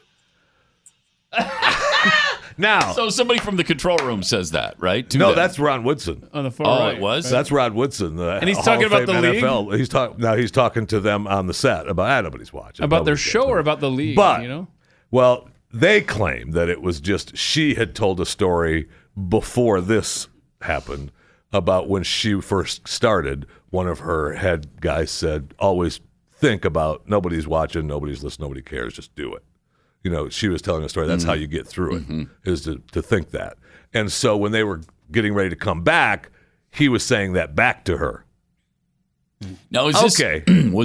Now, so somebody from the control room says that, right? No, that's Ron Woodson on the far right. It was. That's Ron Woodson, and he's talking about the league. He's talking now. He's talking to them on the set about nobody's watching about their show or about the league. But you know, well, they claim that it was just she had told a story before this happened about when she first started. One of her head guys said, "Always think about nobody's watching, nobody's listening, nobody cares. Just do it." You know, she was telling a story. That's how you get through it, is to think that. And so when they were getting ready to come back, he was saying that back to her. Now, was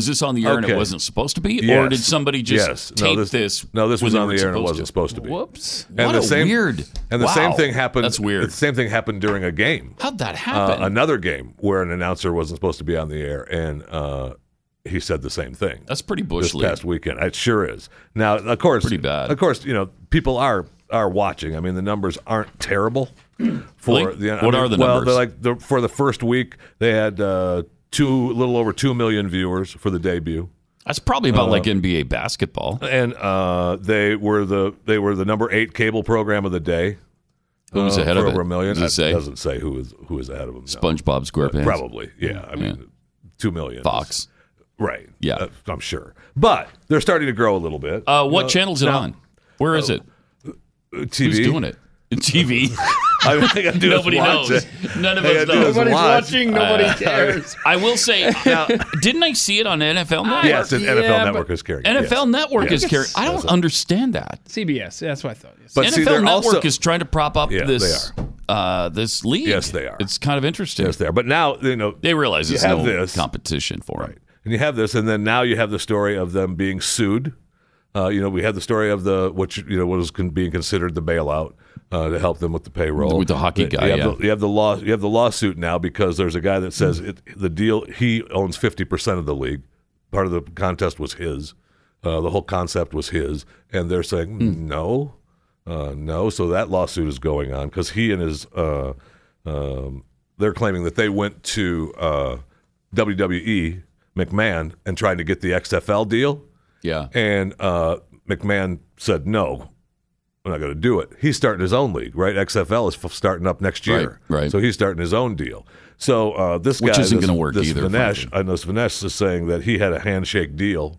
this on the air and it wasn't supposed to be? Yes. Or did somebody just tape this? No, this was on the air and it wasn't supposed to be. Whoops. And weird. And the same thing happened. That's weird. The same thing happened during a game. How'd that happen? Another game where an announcer wasn't supposed to be on the air and he said the same thing. That's pretty bush league. This past weekend. It sure is. Now, of course, pretty bad. Of course, you know, people are watching. I mean, the numbers aren't terrible. What are the numbers? Well, they're like for the first week, they had a little over 2 million viewers for the debut. That's probably about like NBA basketball. And they were the number 8 cable program of the day. Who's ahead of it? Over 1 million. It doesn't say who is ahead of them. No. SpongeBob SquarePants. Probably. Yeah. I mean, 2 million. Fox. Right. Yeah. I'm sure. But they're starting to grow a little bit. What channel is it on? Where is it? TV. Who's doing it? TV. Nobody knows. None of us knows. Nobody's watching. Nobody cares. I will say, didn't I see it on NFL Network? Yes, NFL Network is carrying it. NFL Network is carrying it. I don't understand that. CBS. That's what I thought. Yes. But NFL Network is trying to prop up this. This league. Yes, they are. It's kind of interesting. Yes, they are. But now they realize there's no competition for it. And you have this, and then now you have the story of them being sued. We had the story of what was being considered the bailout to help them with the payroll with the hockey guy. You have the lawsuit now because there's a guy that says the deal. He owns 50% of the league. Part of the contest was his. The whole concept was his, and they're saying no. So that lawsuit is going on because he and his they're claiming that they went to WWE. McMahon and trying to get the XFL deal. Yeah. And McMahon said, no, I'm not going to do it. He's starting his own league, right? XFL is starting up next year. Right. So he's starting his own deal. So this guy isn't going to work either. Vinesh is saying that he had a handshake deal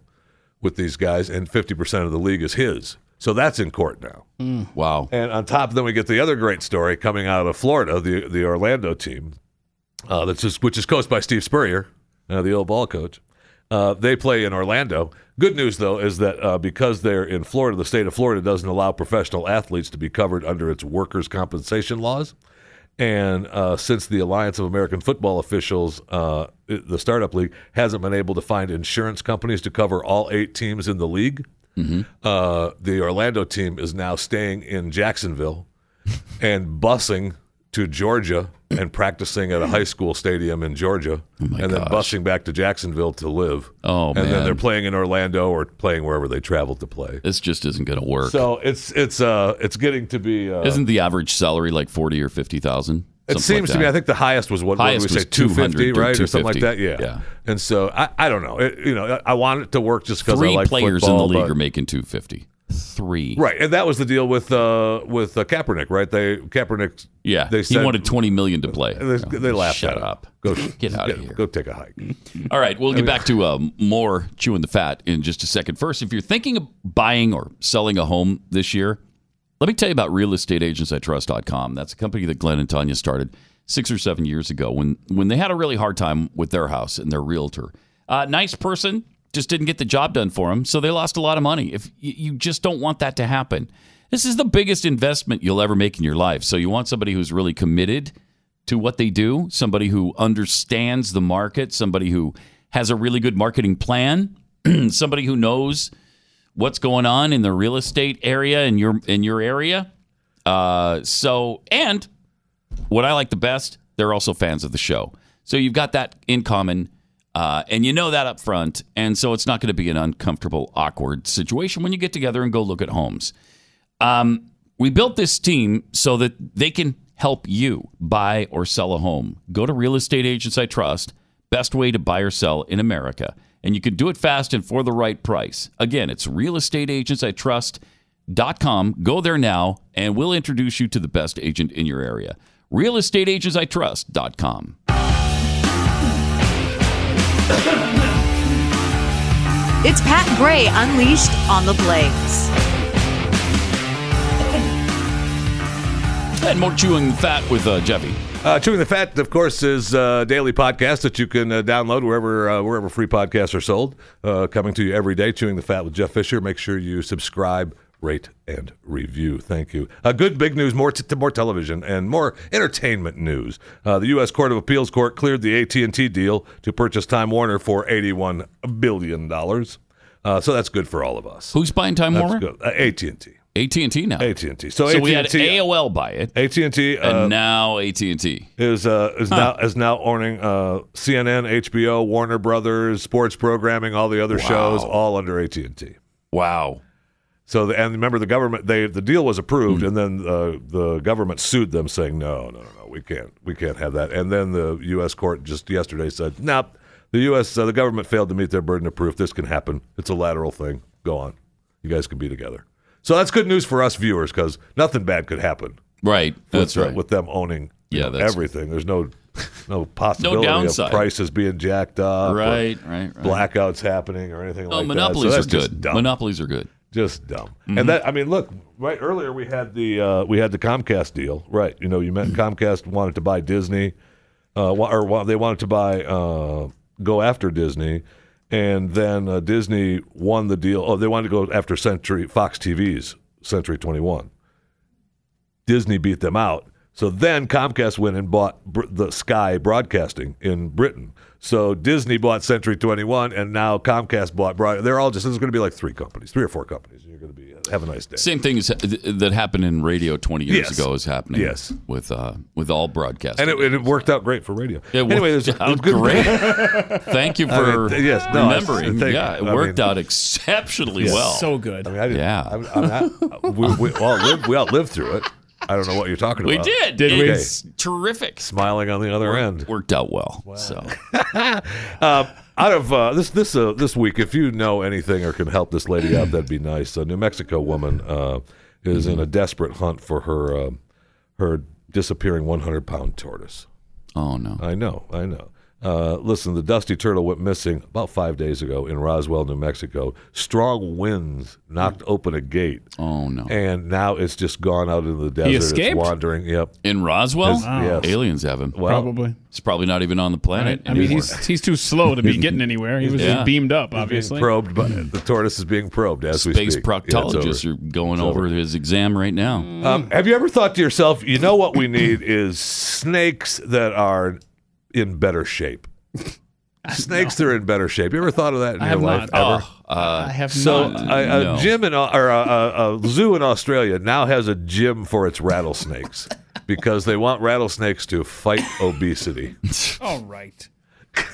with these guys and 50% of the league is his. So that's in court now. Mm. Wow. And on top of that, we get the other great story coming out of Florida, the Orlando team, which is coached by Steve Spurrier. The old ball coach. They play in Orlando. Good news, though, is that because they're in Florida, the state of Florida doesn't allow professional athletes to be covered under its workers' compensation laws. And since the Alliance of American Football Officials, the startup league, hasn't been able to find insurance companies to cover all 8 teams in the league, the Orlando team is now staying in Jacksonville and busing to Georgia and practicing at a high school stadium in Georgia then busing back to Jacksonville to live. Oh, man. And then they're playing in Orlando or playing wherever they traveled to play. This just isn't going to work. So it's getting to be... isn't the average salary like $40,000 or $50,000? It seems to me. I think the highest was $250, right? Or something like that. Yeah. And so I don't know. I want it to work just because I like football. 3 players in the league are making $250. 3. Right, and that was the deal with Kaepernick, right? Kaepernick. Yeah, they said, he wanted $20 million to play. They laughed. Shut up. Go get out of here. Go take a hike. All right, we'll get back to more chewing the fat in just a second. First, if you're thinking of buying or selling a home this year, let me tell you about realestateagentsitrust.com. That's a company that Glenn and Tanya started 6 or 7 years ago when they had a really hard time with their house and their realtor. Nice person. Just didn't get the job done for them, so they lost a lot of money. If you just don't want that to happen. This is the biggest investment you'll ever make in your life. So you want somebody who's really committed to what they do, somebody who understands the market, somebody who has a really good marketing plan, somebody who knows what's going on in the real estate area in your area. And what I like the best, they're also fans of the show. So you've got that in common. And you know that up front, and so it's not going to be an uncomfortable, awkward situation when you get together and go look at homes. We built this team so that they can help you buy or sell a home. Go to Real Estate Agents I Trust. Best way to buy or sell in America. And you can do it fast and for the right price. Again, it's realestateagentsitrust.com. Go there now, and we'll introduce you to the best agent in your area. realestateagentsitrust.com. It's Pat Gray Unleashed on the Blaze. And more Chewing the Fat with Jeffy. Chewing the Fat, of course, is a daily podcast that you can download wherever free podcasts are sold. Coming to you every day, Chewing the Fat with Jeff Fisher. Make sure you subscribe, rate, and review. Thank you. Good big news, more television and more entertainment news. The U.S. Court of Appeals Court cleared the AT&T deal to purchase Time Warner for $81 billion. So that's good for all of us. Who's buying Time Warner? Good. AT&T. AT&T now. AT&T. So AT&T, we had AOL buy it. AT&T and now AT&T is now owning CNN, HBO, Warner Brothers, sports programming, all the other shows, all under AT&T. Wow. So and remember, the government the deal was approved, and then the government sued them, saying no, we can't have that. And then the U.S. court just yesterday said nope. The U.S. The government failed to meet their burden of proof. This can happen. It's a lateral thing. Go on. You guys can be together. So that's good news for us viewers, because nothing bad could happen. Right. That's right. With them owning everything. There's no possibility of prices being jacked up. Right. Blackouts happening or anything like that. Monopolies are good. Monopolies are good. Just dumb. Mm-hmm. And that, I mean, look, right earlier we had the Comcast deal. Right. You know, you meant Comcast wanted to buy Disney, or they wanted to go after Disney. And then Disney won the deal. Oh, they wanted to go after Fox TV's Century 21. Disney beat them out. So then Comcast went and bought the Sky Broadcasting in Britain. So Disney bought Century 21, and now Comcast bought Broadcasting. They're all just, this is going to be like three or four companies. You're going to be, have a nice day. Same thing that happened in radio 20 years ago is happening with all broadcasting. And it worked out great for radio. It worked out great. Thank you for remembering. It worked out exceptionally well. So good. I mean, we all lived through it. I don't know what you're talking about. We did we? It's terrific. Smiling on the other end. Worked out well. Wow. So, out of this week, if you know anything or can help this lady out, that'd be nice. A New Mexico woman is in a desperate hunt for her disappearing 100-pound tortoise. Oh no! I know. Listen, the dusty turtle went missing about 5 days ago in Roswell, New Mexico. Strong winds knocked open a gate. Oh, no. And now it's just gone out into the desert. He escaped? It's wandering. Yep. In Roswell? Wow. Yes. Aliens have him. Well, probably. He's probably not even on the planet anymore. I mean, he's too slow to be getting anywhere. He was just beamed up, obviously. The tortoise is being probed as we speak. Space proctologists are going over his exam right now. Have you ever thought to yourself, you know what we need is snakes that are in better shape. Snakes are in better shape. You ever thought of that in your life? I have not. So a gym or a zoo in Australia now has a gym for its rattlesnakes because they want rattlesnakes to fight obesity. All right.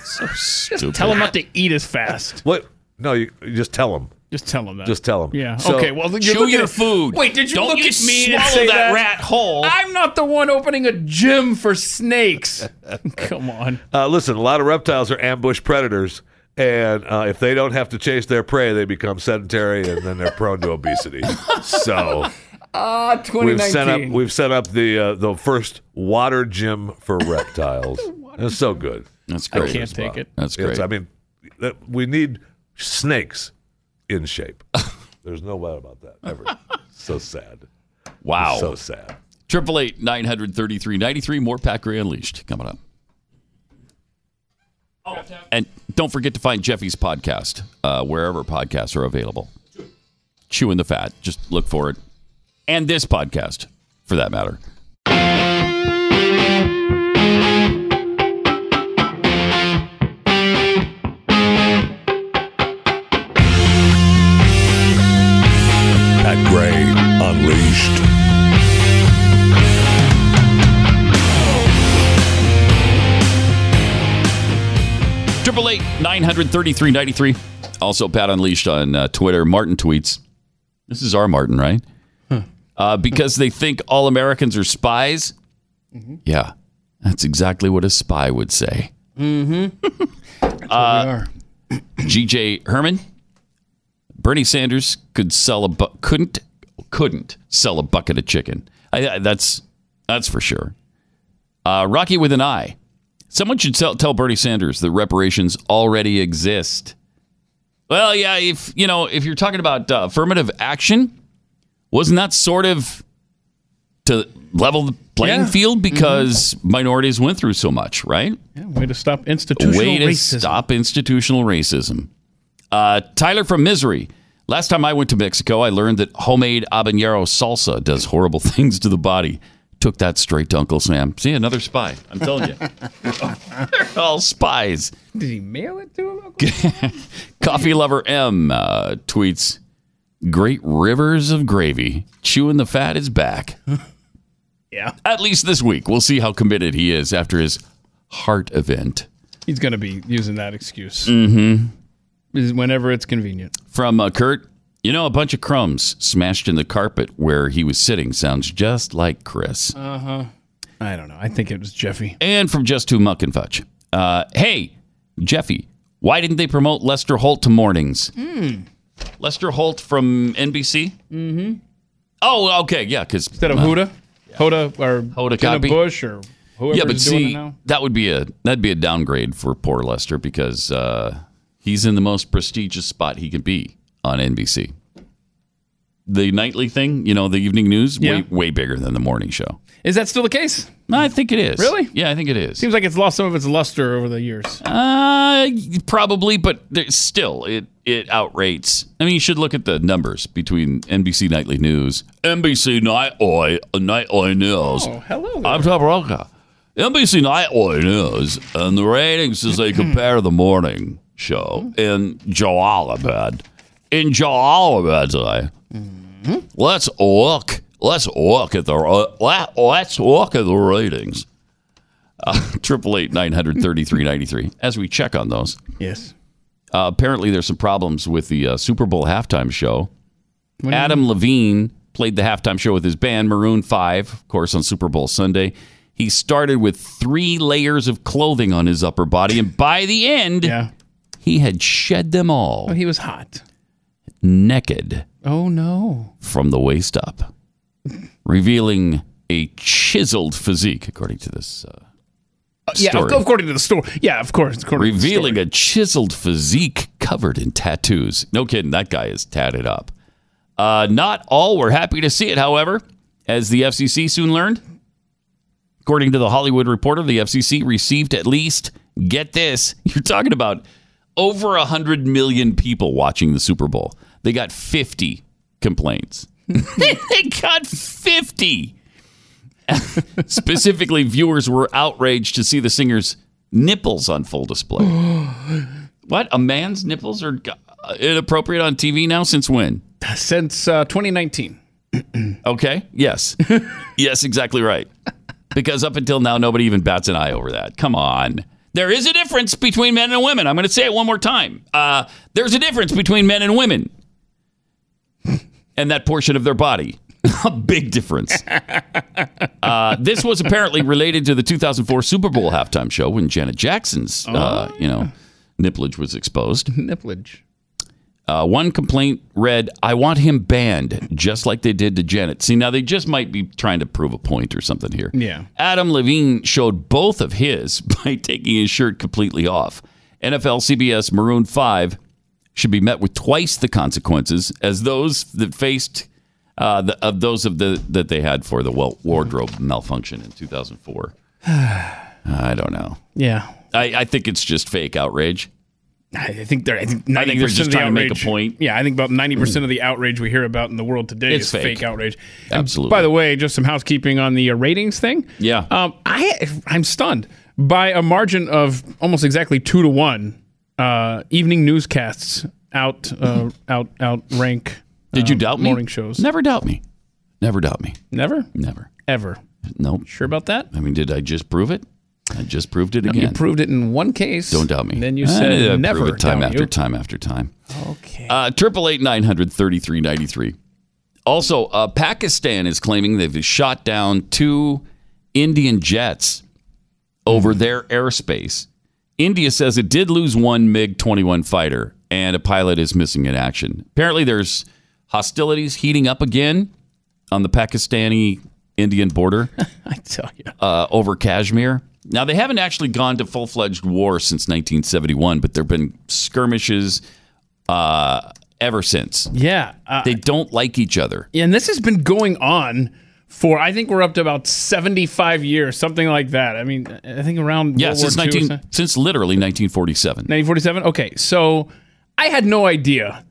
So stupid. Tell them not to eat as fast. What? No, you just tell them. Just tell them that. Yeah. So, okay, well, chew your food. Wait, did you look at me and say that rat hole? I'm not the one opening a gym for snakes. Come on. Listen, a lot of reptiles are ambush predators, and if they don't have to chase their prey, they become sedentary, and then they're prone to obesity. So 2019. We've set up the first water gym for reptiles. It's so good. That's great. I can't take it. That's great. I mean, we need snakes in shape. There's no doubt about that ever. So sad. Wow. It's so sad. 888-933-93. More Pat Gray Unleashed coming up. Oh, and don't forget to find Jeffy's podcast wherever podcasts are available. Chewing the Fat. Just look for it. And this podcast, for that matter. Gray Unleashed. Triple 888-933-93. Also, Pat Unleashed on Twitter. Martin tweets. This is our Martin, right? Huh. Because they think all Americans are spies. Mm-hmm. Yeah, that's exactly what a spy would say. Mm-hmm. That's what we are. G.J. Herman. Bernie Sanders couldn't sell a bucket of chicken. That's for sure. Rocky with an eye. Someone should tell Bernie Sanders that reparations already exist. Well, yeah, if you're talking about affirmative action, wasn't that sort of to level the playing field because minorities went through so much, right? Yeah, way to stop institutional racism. Tyler from Missouri. Last time I went to Mexico, I learned that homemade habanero salsa does horrible things to the body. Took that straight to Uncle Sam. See, another spy. I'm telling you. They're all spies. Did he mail it to him, Uncle Sam? Coffee Lover M tweets, great rivers of gravy. Chewing the fat is back. Yeah. At least this week. We'll see how committed he is after his heart event. He's going to be using that excuse. Mm-hmm. Whenever it's convenient. From Kurt, a bunch of crumbs smashed in the carpet where he was sitting sounds just like Chris. Uh-huh. I don't know. I think it was Jeffy. And from Just Too Muck and Fudge. Hey, Jeffy, why didn't they promote Lester Holt to mornings? Mm. Lester Holt from NBC? Mm-hmm. Oh, okay. Yeah, because... Instead of Hoda? Yeah. Hoda Kotb. Bush or whoever's doing it now? Yeah, but see, that'd be a downgrade for poor Lester because... he's in the most prestigious spot he could be on NBC. The nightly thing, the evening news, way bigger than the morning show. Is that still the case? I think it is. Really? Yeah, I think it is. Seems like it's lost some of its luster over the years. Probably, but still, it outrates. I mean, you should look at the numbers between NBC Nightly News, NBC Nightly News. Oh, hello there. I'm Tom Roca. NBC Nightly News, and the ratings as they compare the morning show in Jalalabad. In Jalalabad today. Mm-hmm. Let's look at the ratings. 888-900-3393 as we check on those. Yes. Apparently there's some problems with the Super Bowl halftime show. Adam Levine played the halftime show with his band Maroon 5, of course, on Super Bowl Sunday. He started with 3 layers of clothing on his upper body, and by the end, he had shed them all. Oh, he was hot. Naked. Oh, no. From the waist up, revealing a chiseled physique, according to this story. Yeah, according to the story. Yeah, of course. Revealing a chiseled physique covered in tattoos. No kidding. That guy is tatted up. Not all were happy to see it, however, as the FCC soon learned. According to the Hollywood Reporter, the FCC received at least, get this, you're talking about over 100 million people watching the Super Bowl. They got 50 complaints. They got 50. Specifically, viewers were outraged to see the singer's nipples on full display. What? A man's nipples are inappropriate on TV now? Since when? Since 2019. Okay. Yes. Yes, exactly right. Because up until now, nobody even bats an eye over that. Come on. There is a difference between men and women. I'm going to say it one more time. There's a difference between men and women. And that portion of their body. A big difference. This was apparently related to the 2004 Super Bowl halftime show when Janet Jackson's, nipplage was exposed. Nipplage. One complaint read, I want him banned, just like they did to Janet. See, now they just might be trying to prove a point or something here. Yeah. Adam Levine showed both of his by taking his shirt completely off. NFL CBS Maroon 5 should be met with twice the consequences as those that faced that they had for the wardrobe malfunction in 2004. I don't know. Yeah. I think it's just fake outrage. I think they're just trying to make a point. Yeah, I think about 90% of the outrage we hear about in the world today is fake outrage. Absolutely. And by the way, just some housekeeping on the ratings thing. Yeah. I'm stunned by a margin of almost exactly 2-1. Evening newscasts outrank. Did you doubt me? Morning shows. Never doubt me. Never doubt me. Never. Never. Ever. Nope. Sure about that? I mean, did I just prove it? I just proved it again. You proved it in one case. Don't doubt me. Then you said never doubt time after time. Okay. 888-900-3393. Also, Pakistan is claiming they've shot down 2 Indian jets over their airspace India says it did lose one MiG-21 fighter, and a pilot is missing in action. Apparently, there's hostilities heating up again on the Pakistani-Indian border. I tell you. Over Kashmir. Now, they haven't actually gone to full-fledged war since 1971, but there have been skirmishes ever since. Yeah. They don't like each other. Yeah, and this has been going on for, I think we're up to about 75 years, something like that. I mean, I think around since literally 1947. 1947? Okay, so I had no idea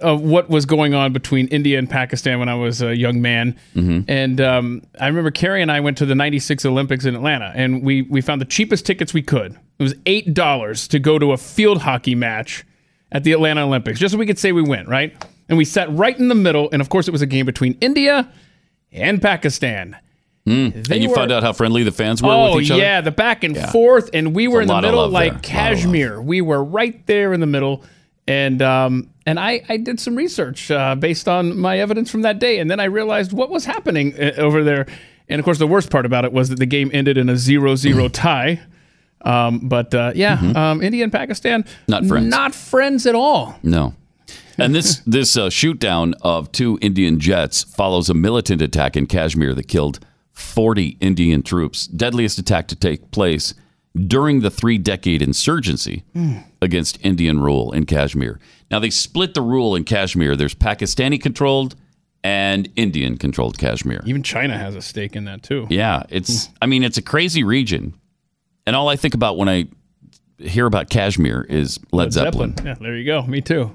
of what was going on between India and Pakistan when I was a young man. Mm-hmm. And I remember Carrie and I went to the 96 Olympics in Atlanta, and we found the cheapest tickets we could. It was $8 to go to a field hockey match at the Atlanta Olympics, just so we could say we went, right? And we sat right in the middle, and of course it was a game between India and Pakistan. Mm. And you found out how friendly the fans were with each other? Oh, yeah, the back and forth, and we were in the middle like Kashmir. We were right there in the middle. And I did some research based on my evidence from that day, and then I realized what was happening over there. And, of course, the worst part about it was that the game ended in a 0-0 tie. India and Pakistan, not friends at all. No. And this shoot down of two Indian jets follows a militant attack in Kashmir that killed 40 Indian troops. Deadliest attack to take place during the 3-decade insurgency against Indian rule in Kashmir. Now, they split the rule in Kashmir. There's Pakistani-controlled and Indian-controlled Kashmir. Even China has a stake in that, too. Yeah. It's a crazy region. And all I think about when I hear about Kashmir is Led Zeppelin. Yeah, there you go. Me too.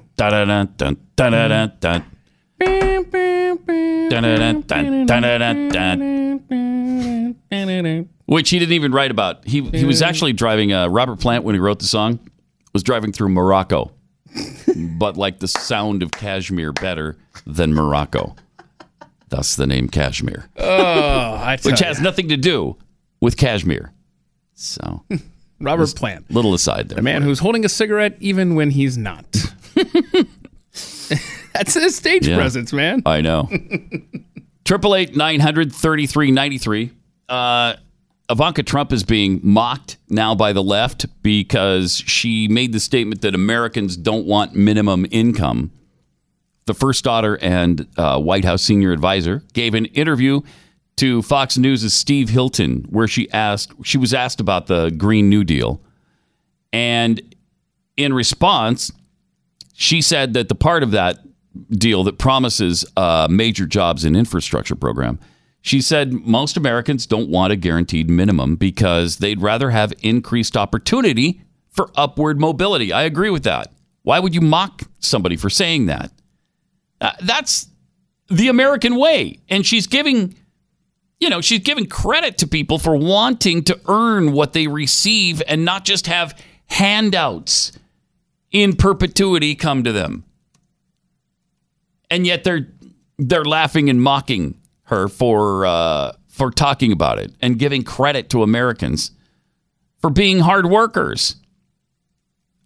Which he didn't even write about. He was actually driving, Robert Plant, when he wrote the song, was driving through Morocco, but liked the sound of Kashmir better than Morocco. Thus the name Kashmir. Which has nothing to do with Kashmir. So... Robert Plant. Little aside there. A man who's holding a cigarette even when he's not. That's his stage presence, man. I know. 888-900-3393. Ivanka Trump is being mocked now by the left because she made the statement that Americans don't want minimum income. The first daughter and White House senior advisor gave an interview to Fox News' Steve Hilton, where she was asked about the Green New Deal. And in response, she said that the part of that deal that promises major jobs and infrastructure program, she said most Americans don't want a guaranteed minimum because they'd rather have increased opportunity for upward mobility. I agree with that. Why would you mock somebody for saying that? That's the American way. And she's giving... she's giving credit to people for wanting to earn what they receive and not just have handouts in perpetuity come to them. And yet they're laughing and mocking her for talking about it and giving credit to Americans for being hard workers.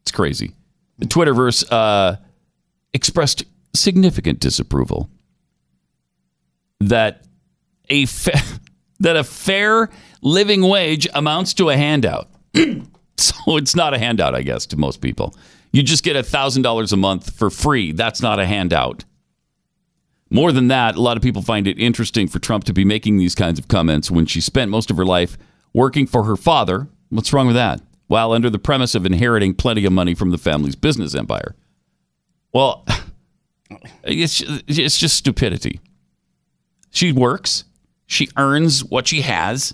It's crazy. The Twitterverse expressed significant disapproval that... a fair living wage amounts to a handout. So it's not a handout, I guess, to most people. You just get $1,000 a month for free. That's not a handout. More than that, a lot of people find it interesting for Trump to be making these kinds of comments when she spent most of her life working for her father. What's wrong with that? While under the premise of inheriting plenty of money from the family's business empire. Well, it's just stupidity. She works. She earns what she has.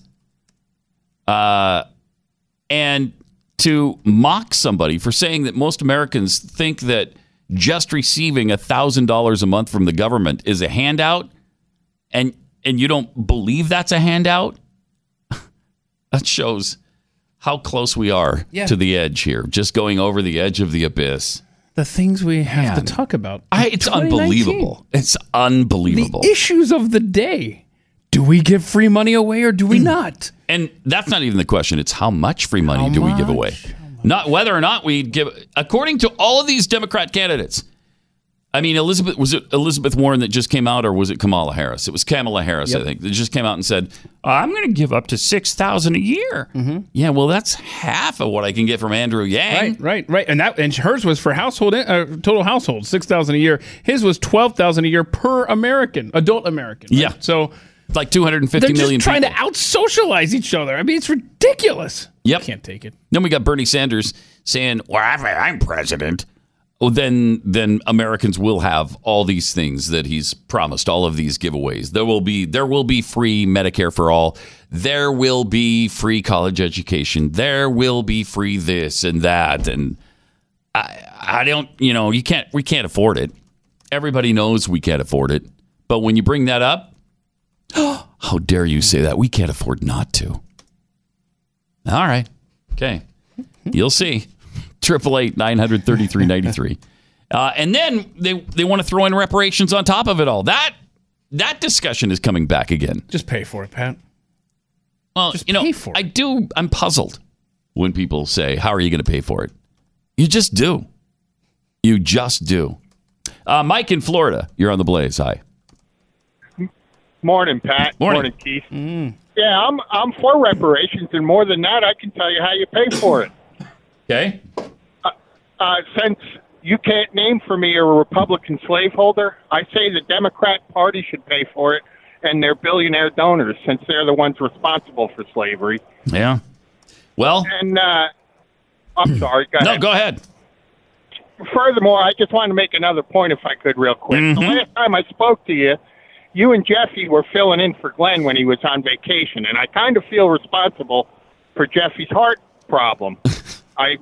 And to mock somebody for saying that most Americans think that just receiving $1,000 a month from the government is a handout, and you don't believe that's a handout, that shows how close we are to the edge here, just going over the edge of the abyss. The things we have to talk about. It's unbelievable. It's unbelievable. The issues of the day. Do we give free money away or do we not? And that's not even the question. It's how much free money we give away. Not whether or not we give. According to all of these Democrat candidates, I mean, was it Elizabeth Warren that just came out, or was it Kamala Harris? It was Kamala Harris, yep. I think, that just came out and said, I'm going to give up to $6,000 a year. Mm-hmm. Yeah, well, that's half of what I can get from Andrew Yang. Right. And hers was for household total household, $6,000 a year. His was $12,000 a year per American, adult American. Right? Yeah. So like 250 million people. They're just trying to out-socialize each other. I mean, it's ridiculous. Yep. Can't take it. Then we got Bernie Sanders saying, well, I'm president. Well, then Americans will have all these things that he's promised, all of these giveaways. There will be free Medicare for all. There will be free college education. There will be free this and that. And I don't, we can't afford it. Everybody knows we can't afford it. But when you bring that up, how dare you say that? We can't afford not to. All right. Okay. You'll see. 888-933-93. And then they want to throw in reparations on top of it all. That discussion is coming back again. Just pay for it, Pat. Well, I'm puzzled when people say, how are you going to pay for it? You just do. You just do. Mike in Florida, you're on the Blaze. Hi. Morning, Pat. Morning Keith. Mm. Yeah, I'm for reparations, and more than that, I can tell you how you pay for it. Okay. Since you can't name for me a Republican slaveholder, I say the Democrat Party should pay for it, and their billionaire donors, since they're the ones responsible for slavery. Yeah. Well. And I'm sorry. Go ahead. Furthermore, I just wanted to make another point, if I could, real quick. Mm-hmm. The last time I spoke to you, you and Jeffy were filling in for Glenn when he was on vacation, and I kind of feel responsible for Jeffy's heart problem. I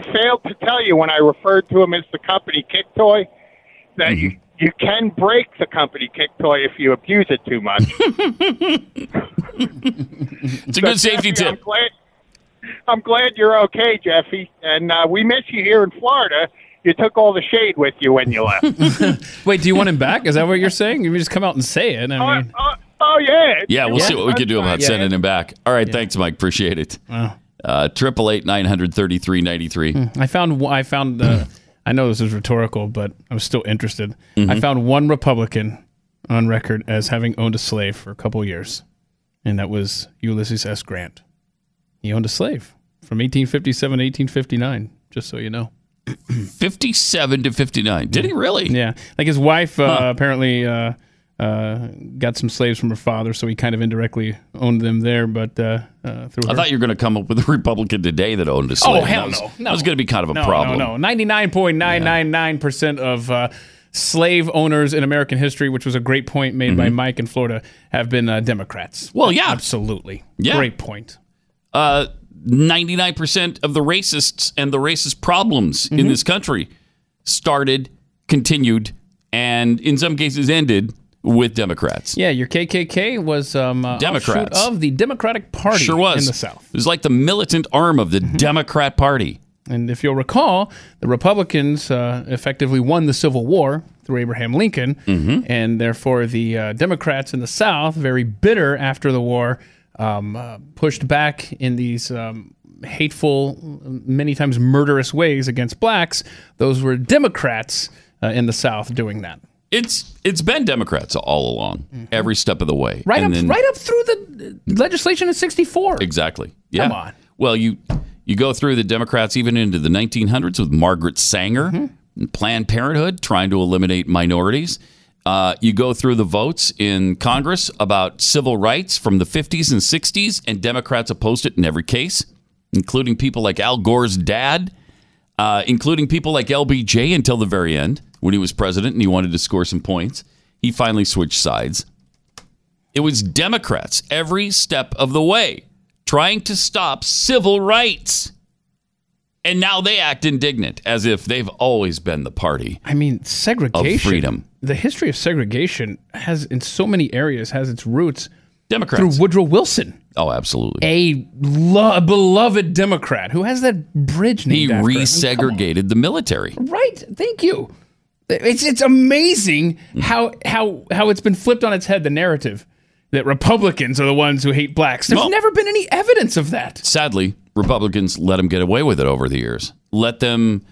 failed to tell you when I referred to him as the company kick toy that mm-hmm. you can break the company kick toy if you abuse it too much. It's a good safety tip. I'm glad you're okay, Jeffy. And we miss you here in Florida. You took all the shade with you when you left. Wait, do you want him back? Is that what you're saying? You just come out and say it. I mean... oh, yeah. Yeah, we'll see what we can do about sending him back. All right, thanks, Mike. Appreciate it. 888-933-93. I found I know this is rhetorical, but I was still interested. Mm-hmm. I found one Republican on record as having owned a slave for a couple of years, and that was Ulysses S. Grant. He owned a slave from 1857 to 1859, just so you know. 57 to 59. Did he really? Yeah. Like his wife apparently got some slaves from her father, so he kind of indirectly owned them there. But I thought you were going to come up with a Republican today that owned a slave. Oh, hell no. That was going to be kind of a problem. No. 99.999% of slave owners in American history, which was a great point made mm-hmm. by Mike in Florida, have been Democrats. Well, yeah. Absolutely. Yeah. Great point. 99% of the racists and the racist problems mm-hmm. in this country started, continued, and in some cases ended with Democrats. Yeah, your KKK was Democrats of the Democratic Party sure was. In the South. It was like the militant arm of the mm-hmm. Democrat Party. And if you'll recall, the Republicans effectively won the Civil War through Abraham Lincoln, mm-hmm. and therefore the Democrats in the South, very bitter after the war, pushed back in these hateful, many times murderous ways against blacks. Those were Democrats in the South doing that. It's been Democrats all along, mm-hmm. every step of the way. Right up through the legislation in 1964. Exactly. Yeah. Come on. Well, you go through the Democrats even into the 1900s with Margaret Sanger mm-hmm. and Planned Parenthood trying to eliminate minorities. You go through the votes in Congress about civil rights from the 50s and 60s, and Democrats opposed it in every case, including people like Al Gore's dad, including people like LBJ until the very end. When he was president and he wanted to score some points, he finally switched sides. It was Democrats every step of the way trying to stop civil rights. And now they act indignant as if they've always been the party. I mean, segregation, of freedom. The history of segregation has, in so many areas, has its roots Democrats. Through Woodrow Wilson. Oh, absolutely. A beloved Democrat who has that bridge named after him. He resegregated the military. Right. Thank you. It's amazing how it's been flipped on its head, the narrative that Republicans are the ones who hate blacks. There's never been any evidence of that. Sadly, Republicans let them get away with it over the years. Let them,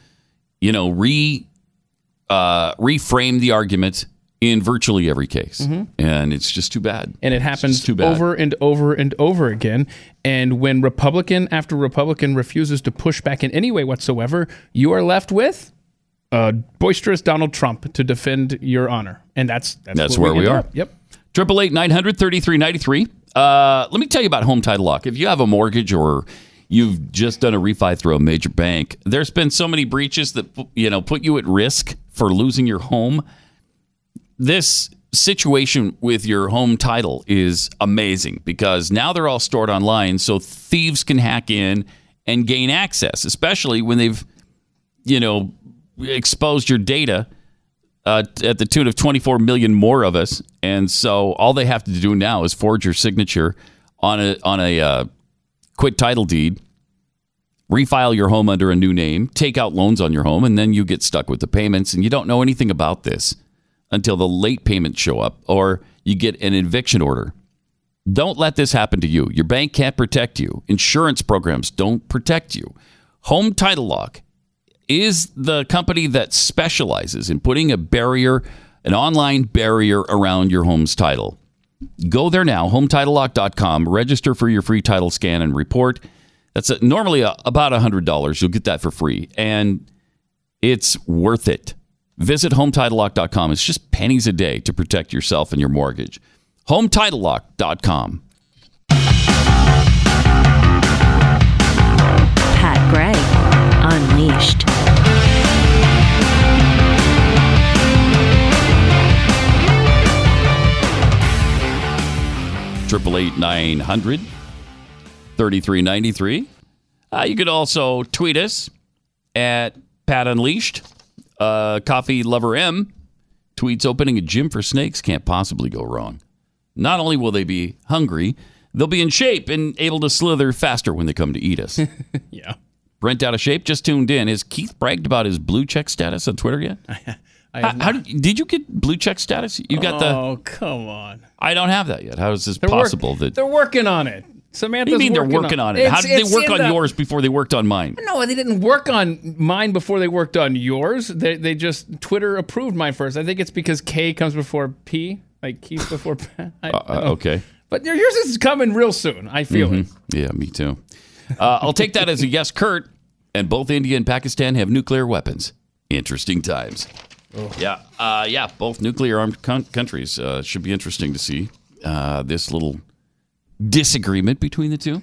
reframe the argument in virtually every case. Mm-hmm. And it's just too bad. And it happens over and over and over again. And when Republican after Republican refuses to push back in any way whatsoever, you are left with a boisterous Donald Trump to defend your honor. And that's where we are. Yep. 888-900-3393. Let me tell you about Home Title Lock. If you have a mortgage or you've just done a refi through a major bank, there's been so many breaches that, you know, put you at risk for losing your home. This situation with your home title is amazing because now they're all stored online, so thieves can hack in and gain access, especially when they've, you know, exposed your data at the tune of 24 million more of us. And so all they have to do now is forge your signature on a quit title deed, refile your home under a new name, take out loans on your home, and then you get stuck with the payments. And you don't know anything about this until the late payments show up or you get an eviction order. Don't let this happen to you. Your bank can't protect you. Insurance programs don't protect you. Home Title Lock is the company that specializes in putting a barrier, an online barrier around your home's title. Go there now, HomeTitleLock.com. Register for your free title scan and report. That's normally about $100. You'll get that for free, and it's worth it. Visit HomeTitleLock.com. It's just pennies a day to protect yourself and your mortgage. HomeTitleLock.com. Pat Gray, Unleashed. Triple 888-900-3393. You could also tweet us at Pat Unleashed. Coffee Lover M tweets, opening a gym for snakes can't possibly go wrong. Not only will they be hungry, they'll be in shape and able to slither faster when they come to eat us. Yeah. Brent out of shape just tuned in. Has Keith bragged about his blue check status on Twitter yet? How did you get blue check status? You got Oh, come on. I don't have that yet. How is this possible? They're working on it. Samantha's working on it. What do you mean they're working on it? How did they work on yours before they worked on mine? No, they didn't work on mine before they worked on yours. They just, Twitter approved mine first. I think it's because K comes before P, like Keith before Pat. Okay. But yours is coming real soon. I feel it. Yeah, me too. I'll take that as a yes, Kurt. And both India and Pakistan have nuclear weapons. Interesting times. Oh. Yeah, both nuclear-armed countries. Should be interesting to see this little disagreement between the two.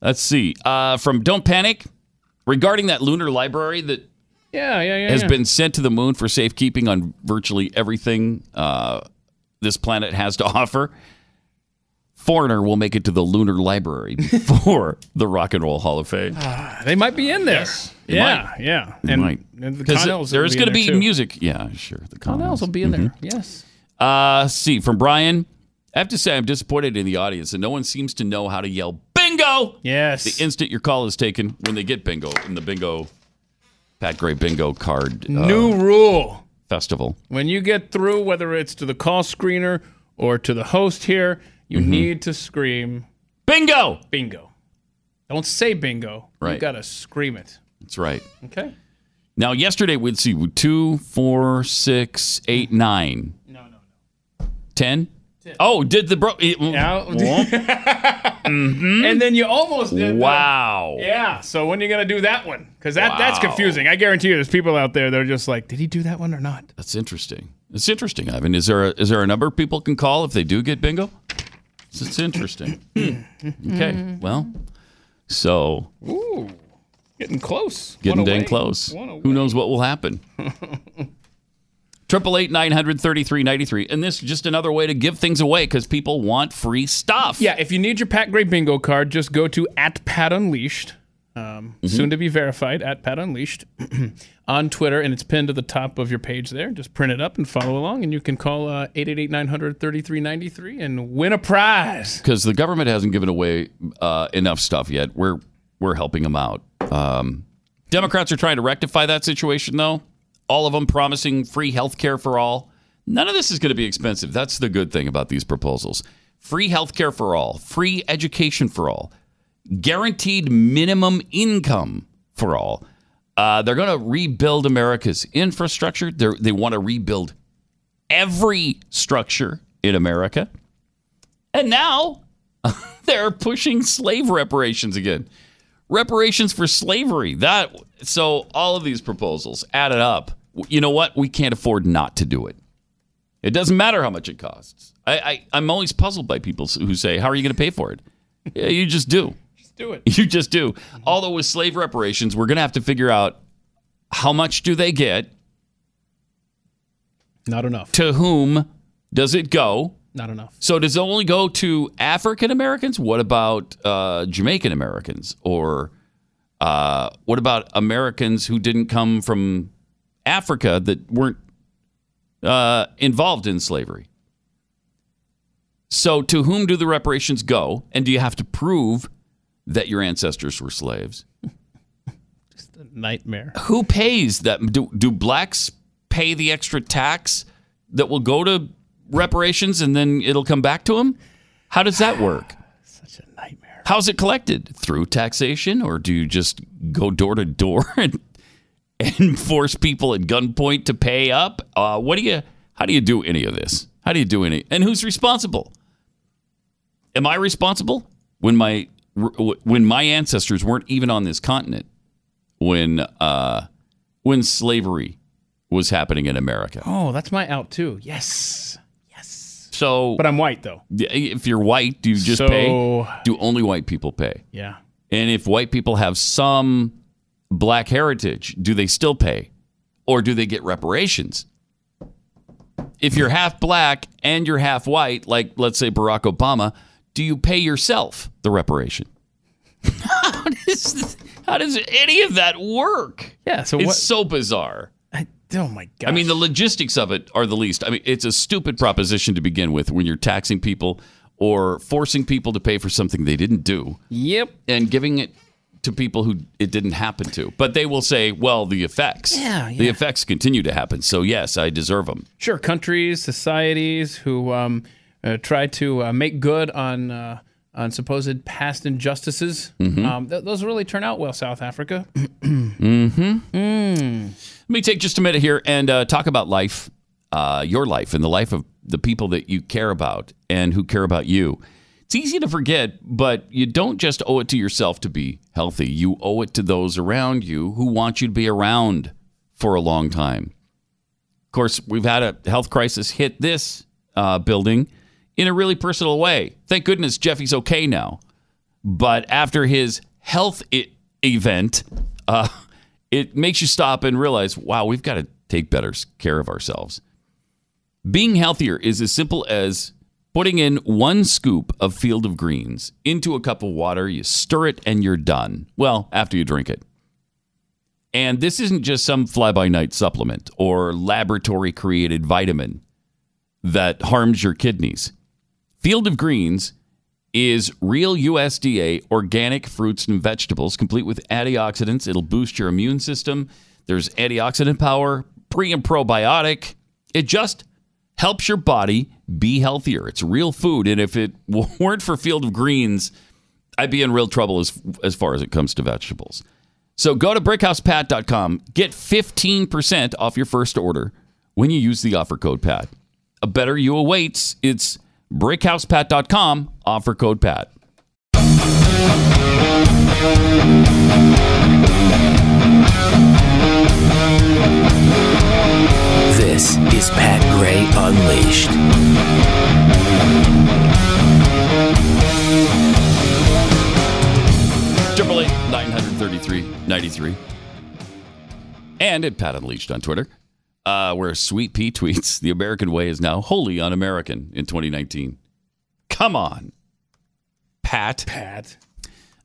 Let's see. From Don't Panic, regarding that lunar library that has been sent to the moon for safekeeping on virtually everything this planet has to offer, Foreigner will make it to the lunar library before the Rock and Roll Hall of Fame. They might be in there. Yes. And the Connells. There's going to be music. Yeah, sure. The Connells will be in there. Yes. See, from Brian, I have to say I'm disappointed in the audience that no one seems to know how to yell bingo. Yes. The instant your call is taken, when they get bingo in the bingo, Pat Gray bingo card. New rule. Festival. When you get through, whether it's to the call screener or to the host here, you need to scream bingo! Bingo. Don't say bingo. Right. You got to scream it. That's right. Okay. Now, yesterday, we'd see 2, 4, 6, 8, 9. No. 10? 10. Oh, did the bro. And then you almost did. Wow. Yeah. So when are you going to do that one? Because that's confusing. I guarantee you there's people out there that are just like, did he do that one or not? That's interesting. It's interesting, Ivan. Is there a number people can call if they do get bingo? It's interesting. Okay, well, so. Ooh, getting close. Getting dang close. Who knows what will happen? 888-900-3393. And this is just another way to give things away because people want free stuff. Yeah, if you need your Pat Gray bingo card, just go to @PatUnleashed. Soon to be verified, @PatUnleashed on Twitter, and it's pinned to the top of your page there. Just print it up and follow along, and you can call 888-900-3393 and win a prize. Because the government hasn't given away enough stuff yet. We're helping them out. Democrats are trying to rectify that situation, though. All of them promising free health care for all. None of this is going to be expensive. That's the good thing about these proposals. Free health care for all. Free education for all. Guaranteed minimum income for all. They're going to rebuild America's infrastructure. They want to rebuild every structure in America. And now they're pushing slave reparations again. Reparations for slavery. So all of these proposals added up. You know what? We can't afford not to do it. It doesn't matter how much it costs. I'm always puzzled by people who say, how are you going to pay for it? Yeah, you just do. Just do it. You just do. Although with slave reparations, we're going to have to figure out how much do they get? Not enough. To whom does it go? Not enough. So does it only go to African Americans? What about Jamaican Americans? Or what about Americans who didn't come from Africa that weren't involved in slavery? So to whom do the reparations go? And do you have to prove that your ancestors were slaves? Just a nightmare. Who pays that? Do blacks pay the extra tax that will go to reparations and then it'll come back to them? How does that work? Such a nightmare. How's it collected? Through taxation? Or do you just go door to door and force people at gunpoint to pay up? How do you do any of this? How do you do any? And who's responsible? Am I responsible when my ancestors weren't even on this continent when slavery was happening in America? Oh, that's my out too. Yes. So, but I'm white though. If you're white, do you just pay? Do only white people pay? Yeah. And if white people have some black heritage, do they still pay, or do they get reparations? If you're half black and you're half white, like, let's say, Barack Obama, do you pay yourself the reparation? How does any of that work? Yeah, it's so bizarre. Oh, my God. I mean, the logistics of it are the least. I mean, it's a stupid proposition to begin with when you're taxing people or forcing people to pay for something they didn't do. Yep. And giving it to people who it didn't happen to. But they will say, well, the effects. Yeah. The effects continue to happen. So, yes, I deserve them. Sure. Countries, societies who try to make good on supposed past injustices, those really turn out well, South Africa. Let me take just a minute here and talk about life, your life, and the life of the people that you care about and who care about you. It's easy to forget, but you don't just owe it to yourself to be healthy. You owe it to those around you who want you to be around for a long time. Of course, we've had a health crisis hit this building in a really personal way. Thank goodness Jeffy's okay now. But after his health event, it makes you stop and realize, wow, we've got to take better care of ourselves. Being healthier is as simple as putting in one scoop of Field of Greens into a cup of water. You stir it and you're done. Well, after you drink it. And this isn't just some fly-by-night supplement or laboratory-created vitamin that harms your kidneys. Field of Greens is real USDA organic fruits and vegetables, complete with antioxidants. It'll boost your immune system. There's antioxidant power, pre and probiotic. It just helps your body be healthier. It's real food. And if it weren't for Field of Greens, I'd be in real trouble as far as it comes to vegetables. So go to BrickHousePat.com. Get 15% off your first order when you use the offer code PAT. A better you awaits. It's BrickHousePat.com. Offer code PAT. This is Pat Gray Unleashed. Triple 8-933-93. And at Pat Unleashed on Twitter, where Sweet P tweets, the American way is now wholly un-American in 2019. Come on, Pat.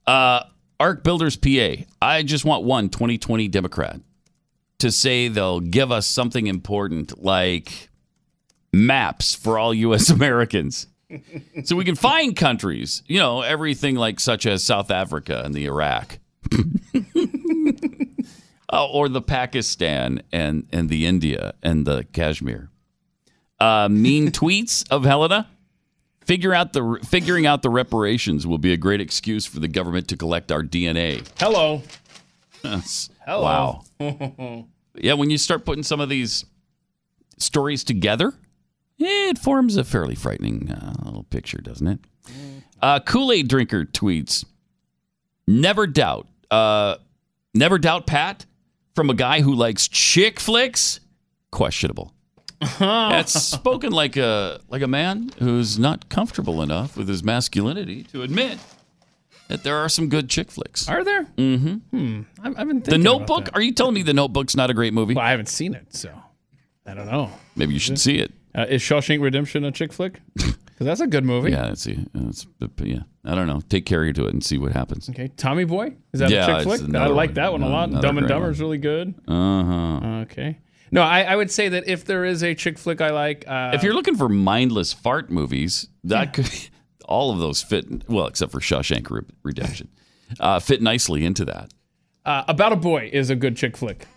Arc Builders PA, I just want one 2020 Democrat to say they'll give us something important like maps for all U.S. Americans so we can find countries, everything like such as South Africa and the Iraq or the Pakistan and the India and the Kashmir. Mean tweets of Helena. Figuring out the reparations will be a great excuse for the government to collect our DNA. Hello. Hello. Wow. Yeah, when you start putting some of these stories together, it forms a fairly frightening little picture, doesn't it? Kool-Aid drinker tweets, never doubt Pat from a guy who likes chick flicks? Questionable. That's spoken like a man who's not comfortable enough with his masculinity to admit that there are some good chick flicks. Are there? Mm-hmm. I've been thinking. The Notebook? About that. Are you telling me The Notebook's not a great movie? Well, I haven't seen it, so I don't know. Maybe you should see it. Is Shawshank Redemption a chick flick? Because that's a good movie. Yeah, I don't know. Take Carrie to it and see what happens. Okay, Tommy Boy? Is that a chick flick? I like that one a lot. Dumb and Dumber is really good. Uh-huh. Okay. No, I would say that if there is a chick flick I like... if you're looking for mindless fart movies, that could... All of those fit, well, except for Shawshank Redemption, fit nicely into that. About a Boy is a good chick flick. Have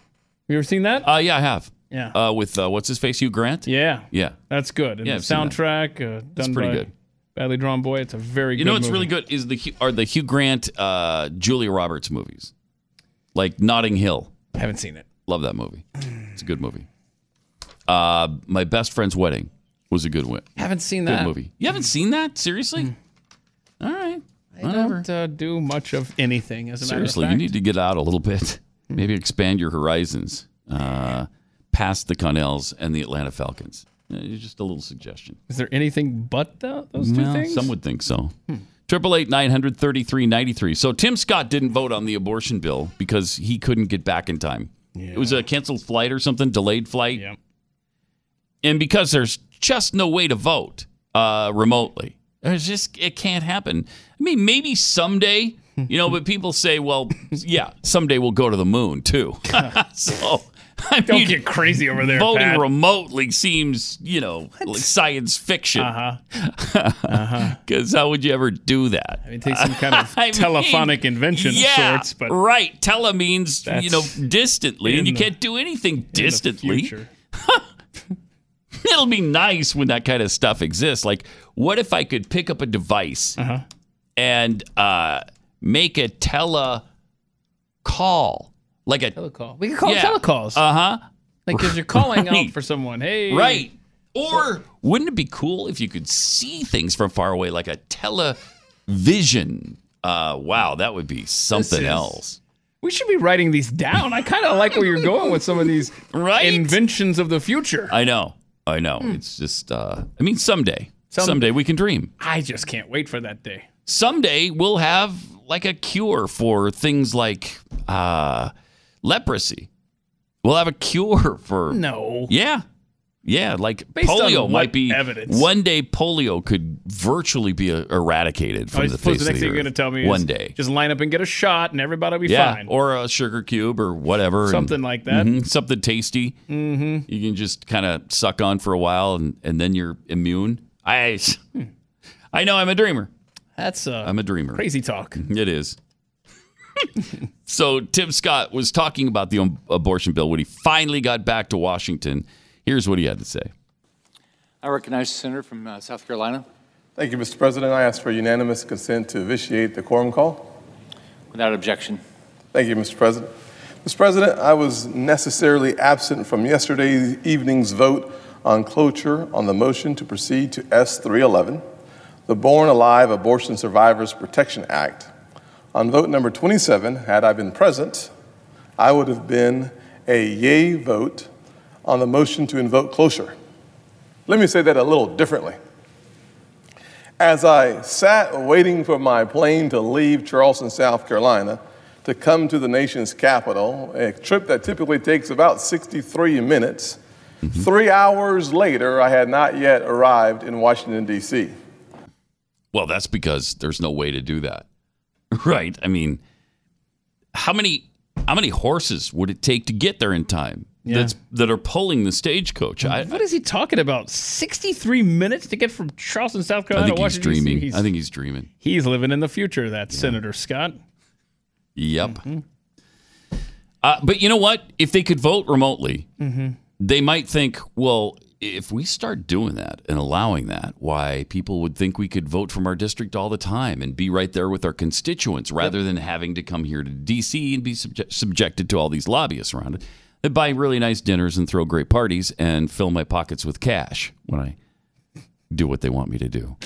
you ever seen that? Yeah, I have. Yeah. With, what's his face, Hugh Grant? Yeah. Yeah. That's good. And the soundtrack, done pretty good. Badly Drawn Boy, it's a very good movie. You know what's really good is the Hugh Grant, Julia Roberts movies. Like Notting Hill. I haven't seen it. Love that movie. It's a good movie. My Best Friend's Wedding. Was a good one. Haven't seen that. Good movie. You haven't seen that? Seriously? All right. Whatever. I don't do much of anything, as a matter of fact. Seriously, you need to get out a little bit. Maybe expand your horizons past the Connells and the Atlanta Falcons. Just a little suggestion. Is there anything but those two things? Some would think so. 888-900-3393. So Tim Scott didn't vote on the abortion bill because he couldn't get back in time. Yeah. It was a canceled flight or something, delayed flight. Yeah. And because there's just no way to vote remotely. It can't happen. I mean, maybe someday, but people say, well, yeah, someday we'll go to the moon too. So don't get crazy over there. Voting Pat. Remotely seems, like science fiction. Because how would you ever do that? I mean, take some kind of telephonic invention of sorts. But right. Tele means distantly, and you can't do anything distantly. It'll be nice when that kind of stuff exists. Like, what if I could pick up a device and make a telecall? Like a telecall. We could call it telecalls. Like, because you're calling out for someone. Hey. Right. Or wouldn't it be cool if you could see things from far away, like a television? Wow, that would be something else. We should be writing these down. I kind of like where you're going with some of these inventions of the future. I know. It's just, someday we can dream. I just can't wait for that day. Someday we'll have like a cure for things like leprosy. We'll have a cure for... No. Yeah. Yeah, like based polio might be... evidence. One day polio could virtually be eradicated from the face of the earth. The next thing you're going to tell me one day. Just line up and get a shot and everybody will be fine. Or a sugar cube or whatever. Something like that. Something tasty. You can just kind of suck on for a while and then you're immune. I know, I'm a dreamer. I'm a dreamer. Crazy talk. It is. So Tim Scott was talking about the abortion bill when he finally got back to Washington. Here's what he had to say. I recognize the senator from South Carolina. Thank you, Mr. President. I ask for unanimous consent to vitiate the quorum call. Without objection. Thank you, Mr. President. Mr. President, I was necessarily absent from yesterday evening's vote on cloture on the motion to proceed to S-311, the Born Alive Abortion Survivors Protection Act. On vote number 27, had I been present, I would have been a yay vote on the motion to invoke cloture. Let me say that a little differently. As I sat waiting for my plane to leave Charleston, South Carolina, to come to the nation's capital, a trip that typically takes about 63 minutes, 3 hours later, I had not yet arrived in Washington, D.C. Well, that's because there's no way to do that. Right. I mean, how many horses would it take to get there in time? Yeah. That are pulling the stagecoach. What is he talking about? 63 minutes to get from Charleston, South Carolina to Washington, D.C.? I think he's dreaming. He's living in the future, Senator Scott. Yep. But you know what? If they could vote remotely, they might think, well, if we start doing that and allowing that, why, people would think we could vote from our district all the time and be right there with our constituents rather than having to come here to D.C. and be subjected to all these lobbyists around it that buy really nice dinners and throw great parties and fill my pockets with cash when I do what they want me to do.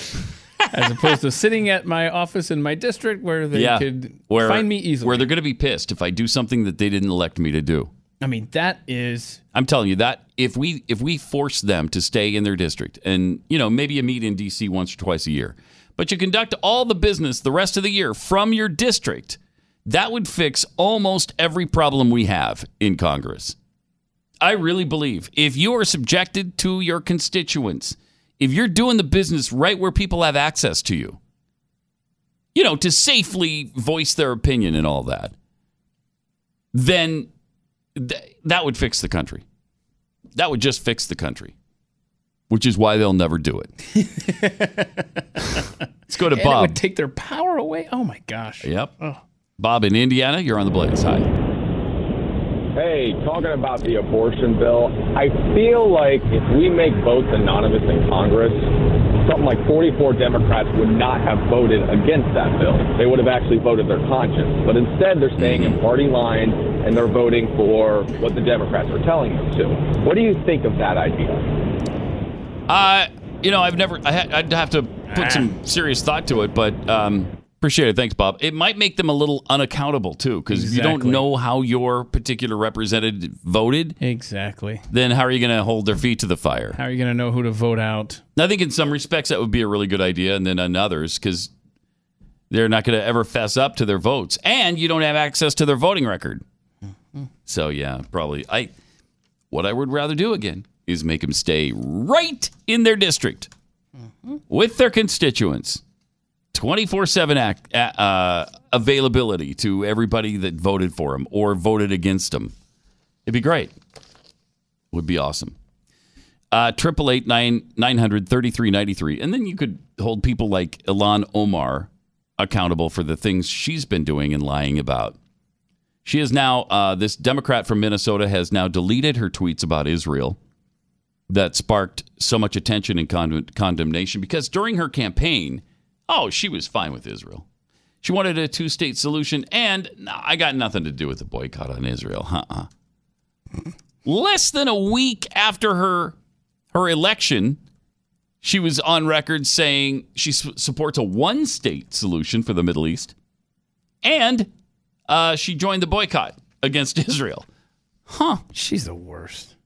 As opposed to sitting at my office in my district where they could find me easily. Where they're going to be pissed if I do something that they didn't elect me to do. I mean, that is... I'm telling you, that if we force them to stay in their district, and, you know, maybe you meet in D.C. once or twice a year, but you conduct all the business the rest of the year from your district, that would fix almost every problem we have in Congress. I really believe if you are subjected to your constituents... If you're doing the business right where people have access to you, you know, to safely voice their opinion and all that, then that would fix the country. That would just fix the country, which is why they'll never do it. Let's go to Bob. It would take their power away? Oh, my gosh. Yep. Oh. Bob in Indiana, you're on the Blaze. Hi. Hey, talking about the abortion bill, I feel like if we make votes anonymous in Congress, something like 44 Democrats would not have voted against that bill. They would have actually voted their conscience. But instead, they're staying in party lines, and they're voting for what the Democrats are telling them to. What do you think of that idea? You know, I've never... I'd have to put some serious thought to it, but... Appreciate it. Thanks, Bob. It might make them a little unaccountable, too, because you don't know how your particular representative voted. Exactly. Then how are you going to hold their feet to the fire? How are you going to know who to vote out? I think in some respects that would be a really good idea, and then in others, because they're not going to ever fess up to their votes. And you don't have access to their voting record. Mm-hmm. So, yeah, probably. What I would rather do, again, is make them stay right in their district with their constituents. 24/7 availability to everybody that voted for him or voted against him. It'd be great. Would be awesome. 888-900-3393. And then you could hold people like Ilhan Omar accountable for the things she's been doing and lying about. She is now, this Democrat from Minnesota has now deleted her tweets about Israel that sparked so much attention and condemnation because during her campaign... Oh, she was fine with Israel. She wanted a two-state solution, and I got nothing to do with the boycott on Israel. Less than a week after her election, she was on record saying she supports a one-state solution for the Middle East, and she joined the boycott against Israel. She's the worst.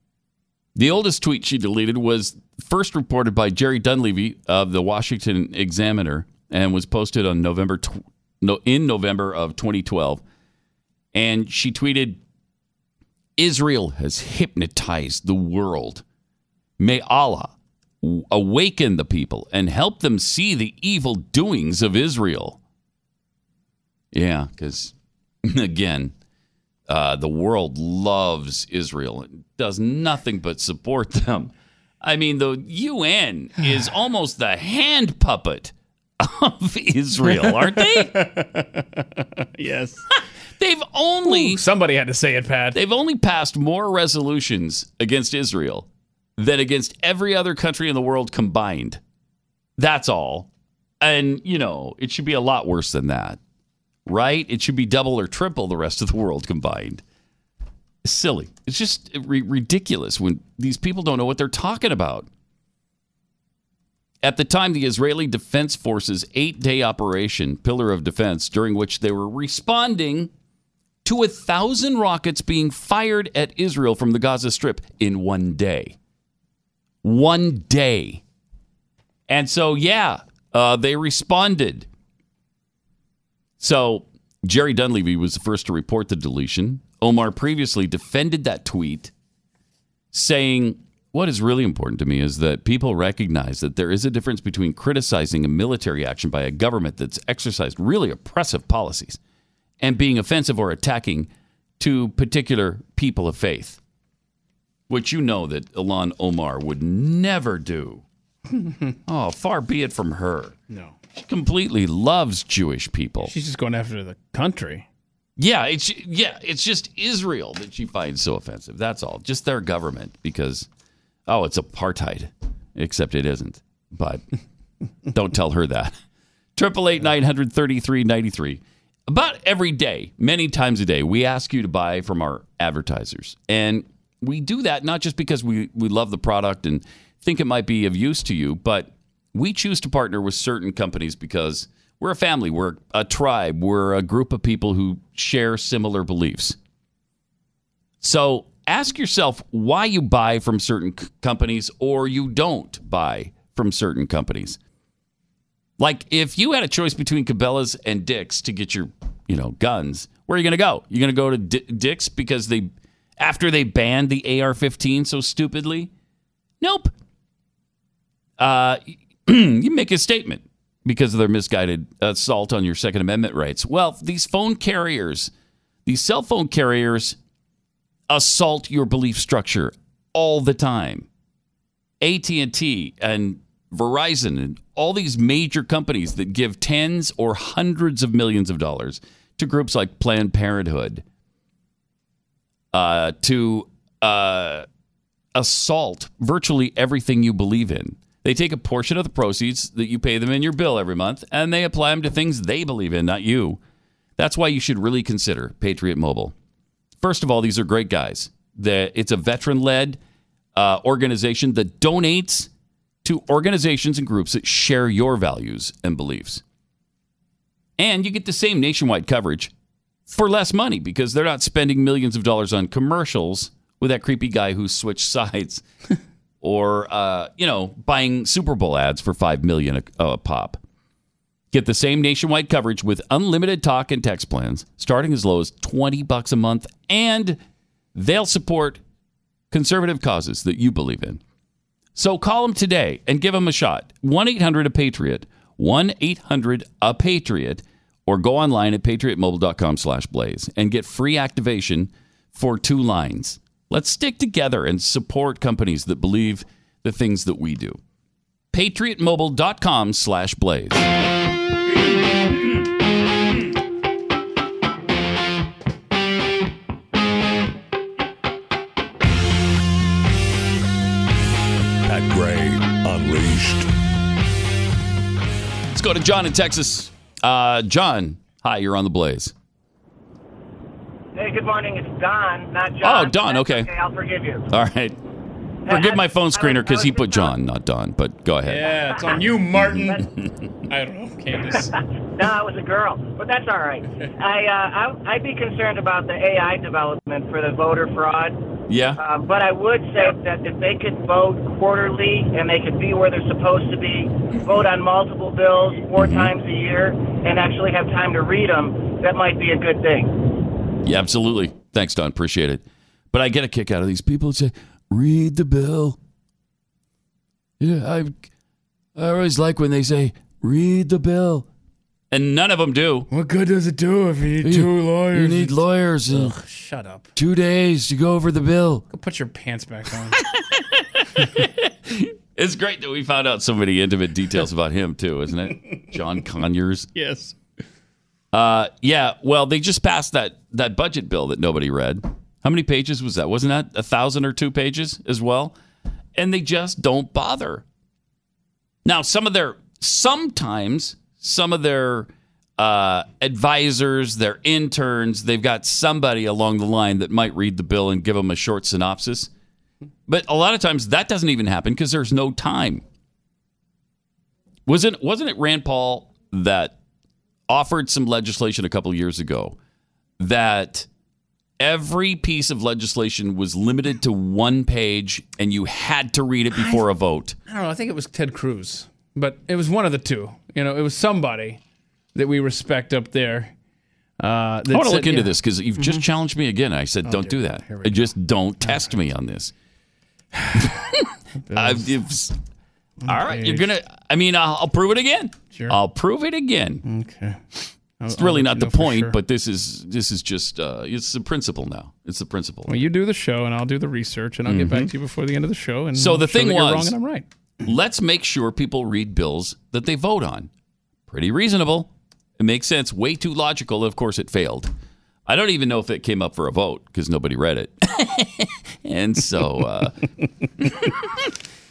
The oldest tweet she deleted was first reported by Jerry Dunleavy of the Washington Examiner and was posted on November of 2012. And she tweeted, Israel has hypnotized the world. May Allah awaken the people and help them see the evil doings of Israel. Yeah, because, again... the world loves Israel and does nothing but support them. I mean, the UN is almost the hand puppet of Israel, aren't they? Yes. They've only... Ooh, somebody had to say it, Pat. They've only passed more resolutions against Israel than against every other country in the world combined. That's all. And, you know, it should be a lot worse than that. Right? It should be double or triple the rest of the world combined. It's silly. It's just ridiculous when these people don't know what they're talking about. At the time, the Israeli Defense Forces' 8-day operation, Pillar of Defense, during which they were responding to 1,000 rockets being fired at Israel from the Gaza Strip in one day. One day. And so, yeah, they responded. So, Jerry Dunleavy was the first to report the deletion. Omar previously defended that tweet, saying, what is really important to me is that people recognize that there is a difference between criticizing a military action by a government that's exercised really oppressive policies and being offensive or attacking to particular people of faith, which you know that Ilhan Omar would never do. Oh, far be it from her. No. She completely loves Jewish people. She's just going after the country. Yeah, it's just Israel that she finds so offensive. That's all. Just their government, because Oh, it's apartheid. Except it isn't. But don't tell her that. 888-900-3393. About every day, many times a day, we ask you to buy from our advertisers. And we do that not just because we love the product and think it might be of use to you, but we choose to partner with certain companies because we're a family, we're a tribe, we're a group of people who share similar beliefs. So ask yourself why you buy from certain companies or you don't buy from certain companies. Like, if you had a choice between Cabela's and Dick's to get your, guns, where are you going to go? You're going to go to Dick's because after they banned the AR-15 so stupidly? Nope. You make a statement because of their misguided assault on your Second Amendment rights. Well, these cell phone carriers assault your belief structure all the time. AT&T and Verizon and all these major companies that give tens or hundreds of millions of dollars to groups like Planned Parenthood to assault virtually everything you believe in. They take a portion of the proceeds that you pay them in your bill every month, and they apply them to things they believe in, not you. That's why you should really consider Patriot Mobile. First of all, these are great guys. It's a veteran-led organization that donates to organizations and groups that share your values and beliefs. And you get the same nationwide coverage for less money because they're not spending millions of dollars on commercials with that creepy guy who switched sides or, buying Super Bowl ads for $5 million a pop. Get the same nationwide coverage with unlimited talk and text plans starting as low as $20 a month, and they'll support conservative causes that you believe in. So call them today and give them a shot. 1-800-A-PATRIOT. 1-800-A-PATRIOT. Or go online at patriotmobile.com/blaze and get free activation for 2 lines. Let's stick together and support companies that believe the things that we do. patriotmobile.com/blaze. Unleashed. Let's go to John in Texas. John, hi, you're on the Blaze. Hey, good morning. It's Don, not John. Oh, Don, okay. I'll forgive you. All right. Forgive my phone screener because he put John, not Don, but go ahead. Yeah, it's on you, Martin. I don't know, Candace. No, I was a girl, but that's all right. I'd be concerned about the AI development for the voter fraud. Yeah. But I would say that if they could vote quarterly and they could be where they're supposed to be, vote on multiple bills 4 times a year, and actually have time to read them, that might be a good thing. Yeah, absolutely. Thanks, Don. Appreciate it. But I get a kick out of these people who say, read the bill. Yeah, I always like when they say, read the bill. And none of them do. What good does it do if you need 2 lawyers? You need lawyers. And ugh, shut up. 2 days to go over the bill. Go put your pants back on. It's great that we found out so many intimate details about him, too, isn't it? John Conyers. Yes. Yeah, well, they just passed that budget bill that nobody read. How many pages was that? Wasn't that 1,000 or 2 pages as well? And they just don't bother. Now, sometimes some of their advisors, their interns, they've got somebody along the line that might read the bill and give them a short synopsis. But a lot of times that doesn't even happen because there's no time. Wasn't it Rand Paul that offered some legislation a couple of years ago that every piece of legislation was limited to 1 page and you had to read it before a vote? I don't know. I think it was Ted Cruz. But it was one of the two. It was somebody that we respect up there. I want to look into this because you've just challenged me again. I said, don't do that. Just don't test me on this. All right. You're going to, I'll prove it again. Sure. I'll prove it again. Okay. It's really not the point, sure. But this is just, it's the principle now. It's the principle. Well, you do the show and I'll do the research and I'll get back to you before the end of the show. And so the thing was, you're wrong and I'm right. Let's make sure people read bills that they vote on. Pretty reasonable. It makes sense. Way too logical. Of course, it failed. I don't even know if it came up for a vote because nobody read it. And so,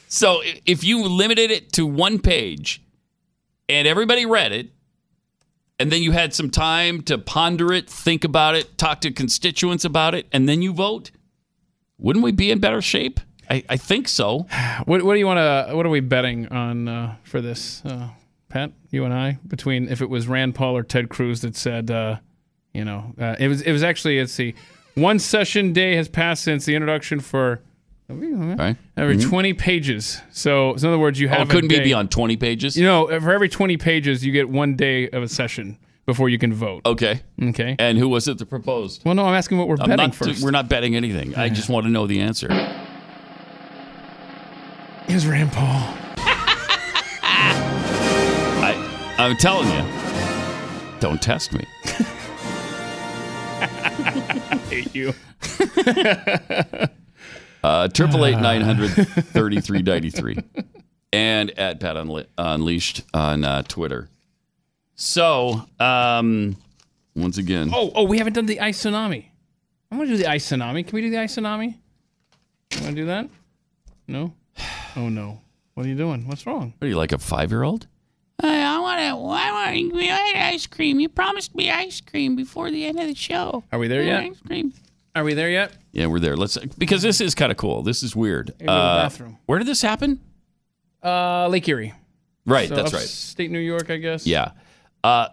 so if you limited it to one page and everybody read it, and then you had some time to ponder it, think about it, talk to constituents about it, and then you vote, wouldn't we be in better shape? I think so. What do you want to? What are we betting on for this, Pat? You and I, between if it was Rand Paul or Ted Cruz that said, it was actually, let's see, one session day has passed since the introduction for every 20 pages. So, in other words, you have couldn't be beyond 20 pages. You know, for every 20 pages, you get 1 day of a session before you can vote. Okay. And who was it that proposed? Well, no, I'm asking what we're betting first. We're not betting anything. Yeah. I just want to know the answer. Is Rand Paul? I'm telling you, don't test me. I hate you. 888-900-3393, and at Pat Unleashed on Twitter. So, once again, we haven't done the ice tsunami. I want to do the ice tsunami. Can we do the ice tsunami? You want to do that? No. Oh no! What are you doing? What's wrong? What are you, like a 5-year-old? I want ice cream. You promised me ice cream before the end of the show. Are we there yet? Ice cream. Are we there yet? Yeah, we're there. Let's, because this is kind of cool. This is weird. Bathroom. Where did this happen? Lake Erie. Right. So that's right. State New York, I guess. Yeah.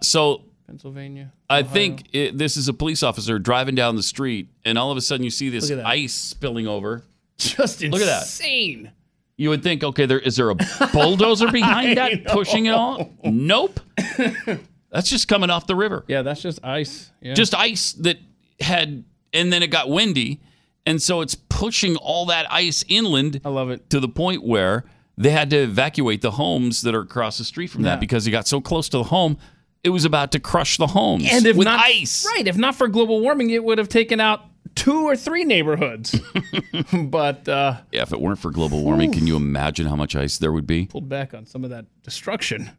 So Pennsylvania. Ohio. I think this is a police officer driving down the street, and all of a sudden you see this ice spilling over. Just insane. Look at that. Insane. You would think, okay, is there a bulldozer behind that pushing it all? Nope. That's just coming off the river. Yeah, that's just ice. Yeah. Just ice that had, and then it got windy, and so it's pushing all that ice inland. I love it. To the point where they had to evacuate the homes that are across the street from that because it got so close to the home, it was about to crush the homes with ice. Right. If not for global warming, it would have taken out 2 or 3 neighborhoods. But yeah, if it weren't for global warming, can you imagine how much ice there would be? Pulled back on some of that destruction.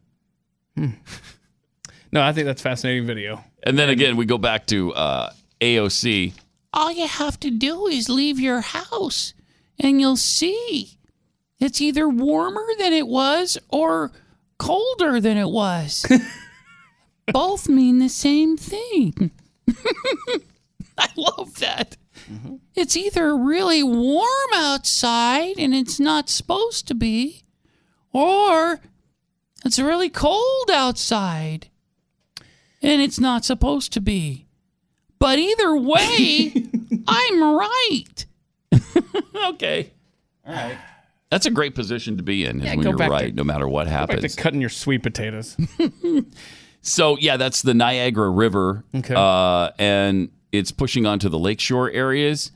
No, I think that's a fascinating video. And then again, we go back to AOC. All you have to do is leave your house, and you'll see it's either warmer than it was or colder than it was. Both mean the same thing. I love that. Mm-hmm. It's either really warm outside and it's not supposed to be, or it's really cold outside and it's not supposed to be. But either way, I'm right. Okay. All right. That's a great position to be in, when you're right, no matter what happens. Go back to cutting your sweet potatoes. So, yeah, that's the Niagara River. Okay. And it's pushing onto the lakeshore areas,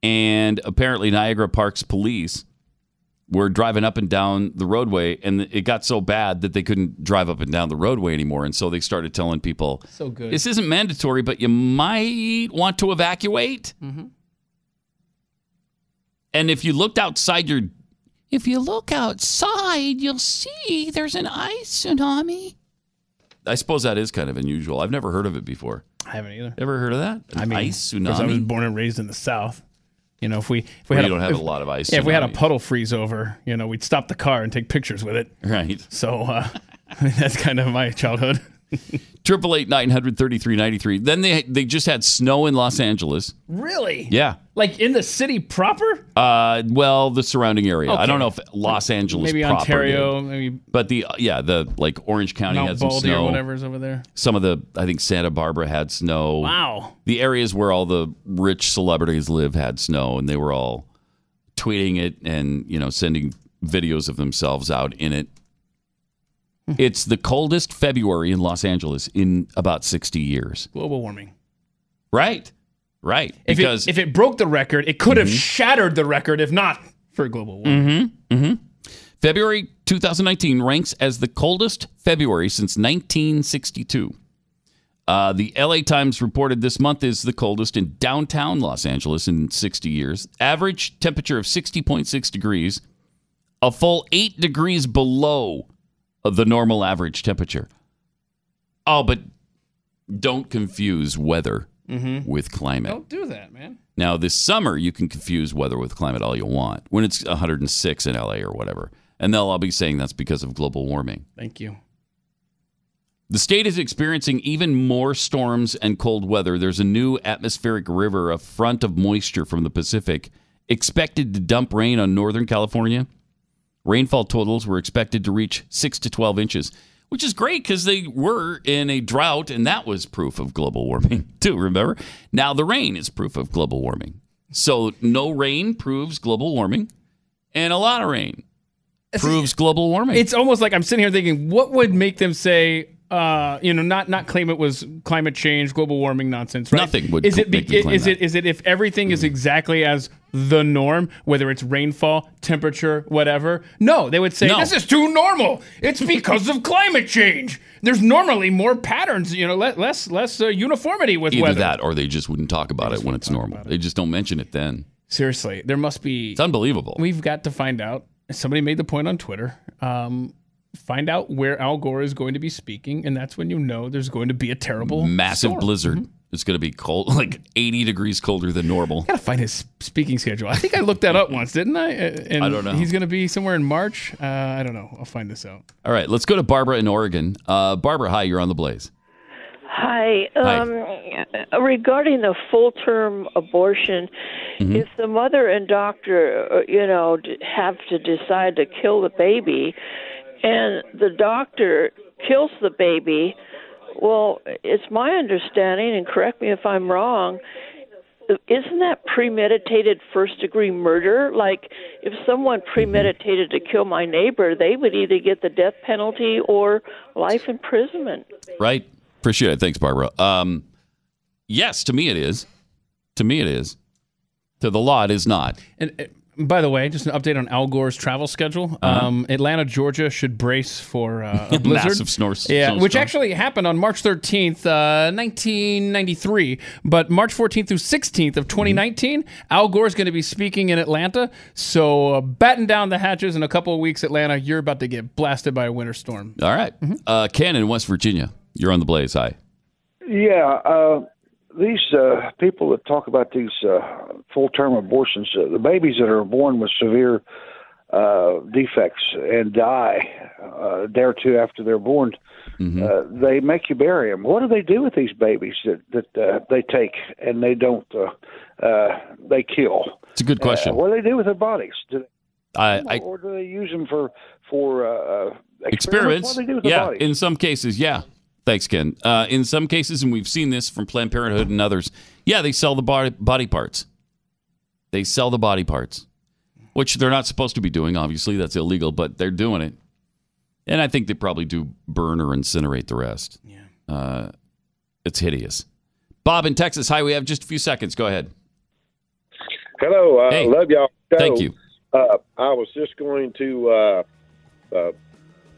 and apparently Niagara Parks police were driving up and down the roadway, and it got so bad that they couldn't drive up and down the roadway anymore, and so they started telling people, so good. This isn't mandatory, but you might want to evacuate. Mm-hmm. And if you looked outside you'll see there's an ice tsunami. I suppose that is kind of unusual. I've never heard of it before. I haven't either. Ever heard of that? Ice tsunami. Because I was born and raised in the South. You know, if we don't have a lot of ice. Yeah, if we had a puddle freeze over, we'd stop the car and take pictures with it. Right. So that's kind of my childhood. 888-900-3393. Then they just had snow in Los Angeles. Really? Yeah. Like in the city proper? Well, the surrounding area. Okay. I don't know if Los Angeles maybe proper. Ontario, maybe. But the Orange County had some Baldy snow. Or whatever's over there. Some of I think Santa Barbara had snow. Wow. The areas where all the rich celebrities live had snow, and they were all tweeting it and sending videos of themselves out in it. It's the coldest February in Los Angeles in about 60 years. Global warming. Right. Because if it broke the record, it could have shattered the record if not for global warming. February 2019 ranks as the coldest February since 1962. The LA Times reported this month is the coldest in downtown Los Angeles in 60 years. Average temperature of 60.6 degrees, a full 8 degrees below the normal average temperature. Oh, but don't confuse weather with climate. Don't do that, man. Now, this summer, you can confuse weather with climate all you want when it's 106 in L.A. or whatever. And they'll all be saying that's because of global warming. Thank you. The state is experiencing even more storms and cold weather. There's a new atmospheric river, a front of moisture from the Pacific, expected to dump rain on Northern California. Rainfall totals were expected to reach 6 to 12 inches, which is great because they were in a drought, and that was proof of global warming, too, remember? Now the rain is proof of global warming. So no rain proves global warming, and a lot of rain proves global warming. It's almost like I'm sitting here thinking, what would make them say... not claim it was climate change, global warming nonsense, right? Nothing would is it if everything is exactly as the norm, whether it's rainfall, temperature, whatever? No, they would say, this is too normal. It's because of climate change. There's normally more patterns, less uniformity with weather. Either that or they just wouldn't talk about it when it's normal. They just don't mention it then. Seriously, there must be... It's unbelievable. We've got to find out. Somebody made the point on Twitter, find out where Al Gore is going to be speaking, and that's when you know there's going to be a terrible massive storm. Blizzard. Mm-hmm. It's going to be cold, like 80 degrees colder than normal. Got to find his speaking schedule. I think I looked that up once, didn't I? And I don't know. He's going to be somewhere in March. I don't know. I'll find this out. All right, let's go to Barbara in Oregon. Barbara, hi, you're on the Blaze. Hi. Regarding the full-term abortion, if the mother and doctor, have to decide to kill the baby, and the doctor kills the baby, well, it's my understanding, and correct me if I'm wrong, isn't that premeditated first-degree murder? Like, if someone premeditated to kill my neighbor, they would either get the death penalty or life imprisonment. Right. Appreciate it. Thanks, Barbara. Yes, to me it is. To me it is. To the law, it is not. And by the way, just an update on Al Gore's travel schedule. Atlanta, Georgia should brace for a blizzard. Massive snowstorm. Yeah, which actually happened on March 13th, 1993. But March 14th through 16th of 2019, Al Gore's going to be speaking in Atlanta. So batten down the hatches in a couple of weeks, Atlanta. You're about to get blasted by a winter storm. All right. Ken in West Virginia, you're on the Blaze. Hi. Yeah, these people that talk about these full-term abortions, the babies that are born with severe defects and die thereto after they're born, they make you bury them. What do they do with these babies that they take and they don't they kill? It's a good question. What do they do with their bodies? Or do they use them for experiments? What do they do with their bodies? In some cases, yeah. Thanks, Ken. In some cases, and we've seen this from Planned Parenthood and others, they sell the body parts. They sell the body parts, which they're not supposed to be doing, obviously. That's illegal, but they're doing it. And I think they probably do burn or incinerate the rest. Yeah, it's hideous. Bob in Texas. Hi, we have just a few seconds. Go ahead. Hello. Hey. Love y'all. So, thank you. I was just going to...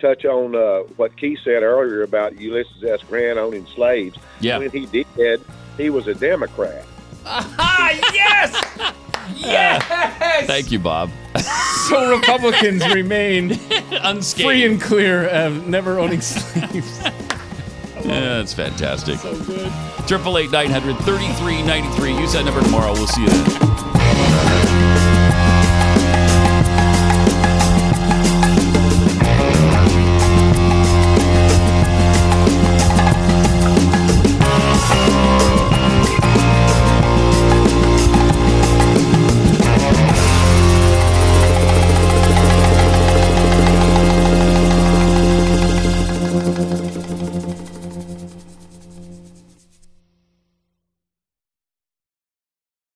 touch on what Keith said earlier about Ulysses S. Grant owning slaves. Yeah. When he did, he was a Democrat. Yes! Yes! Thank you, Bob. So Republicans remain unscathed, free and clear of never owning slaves. That's fantastic. So good. 888-900-3393. Use that number tomorrow. We'll see you then.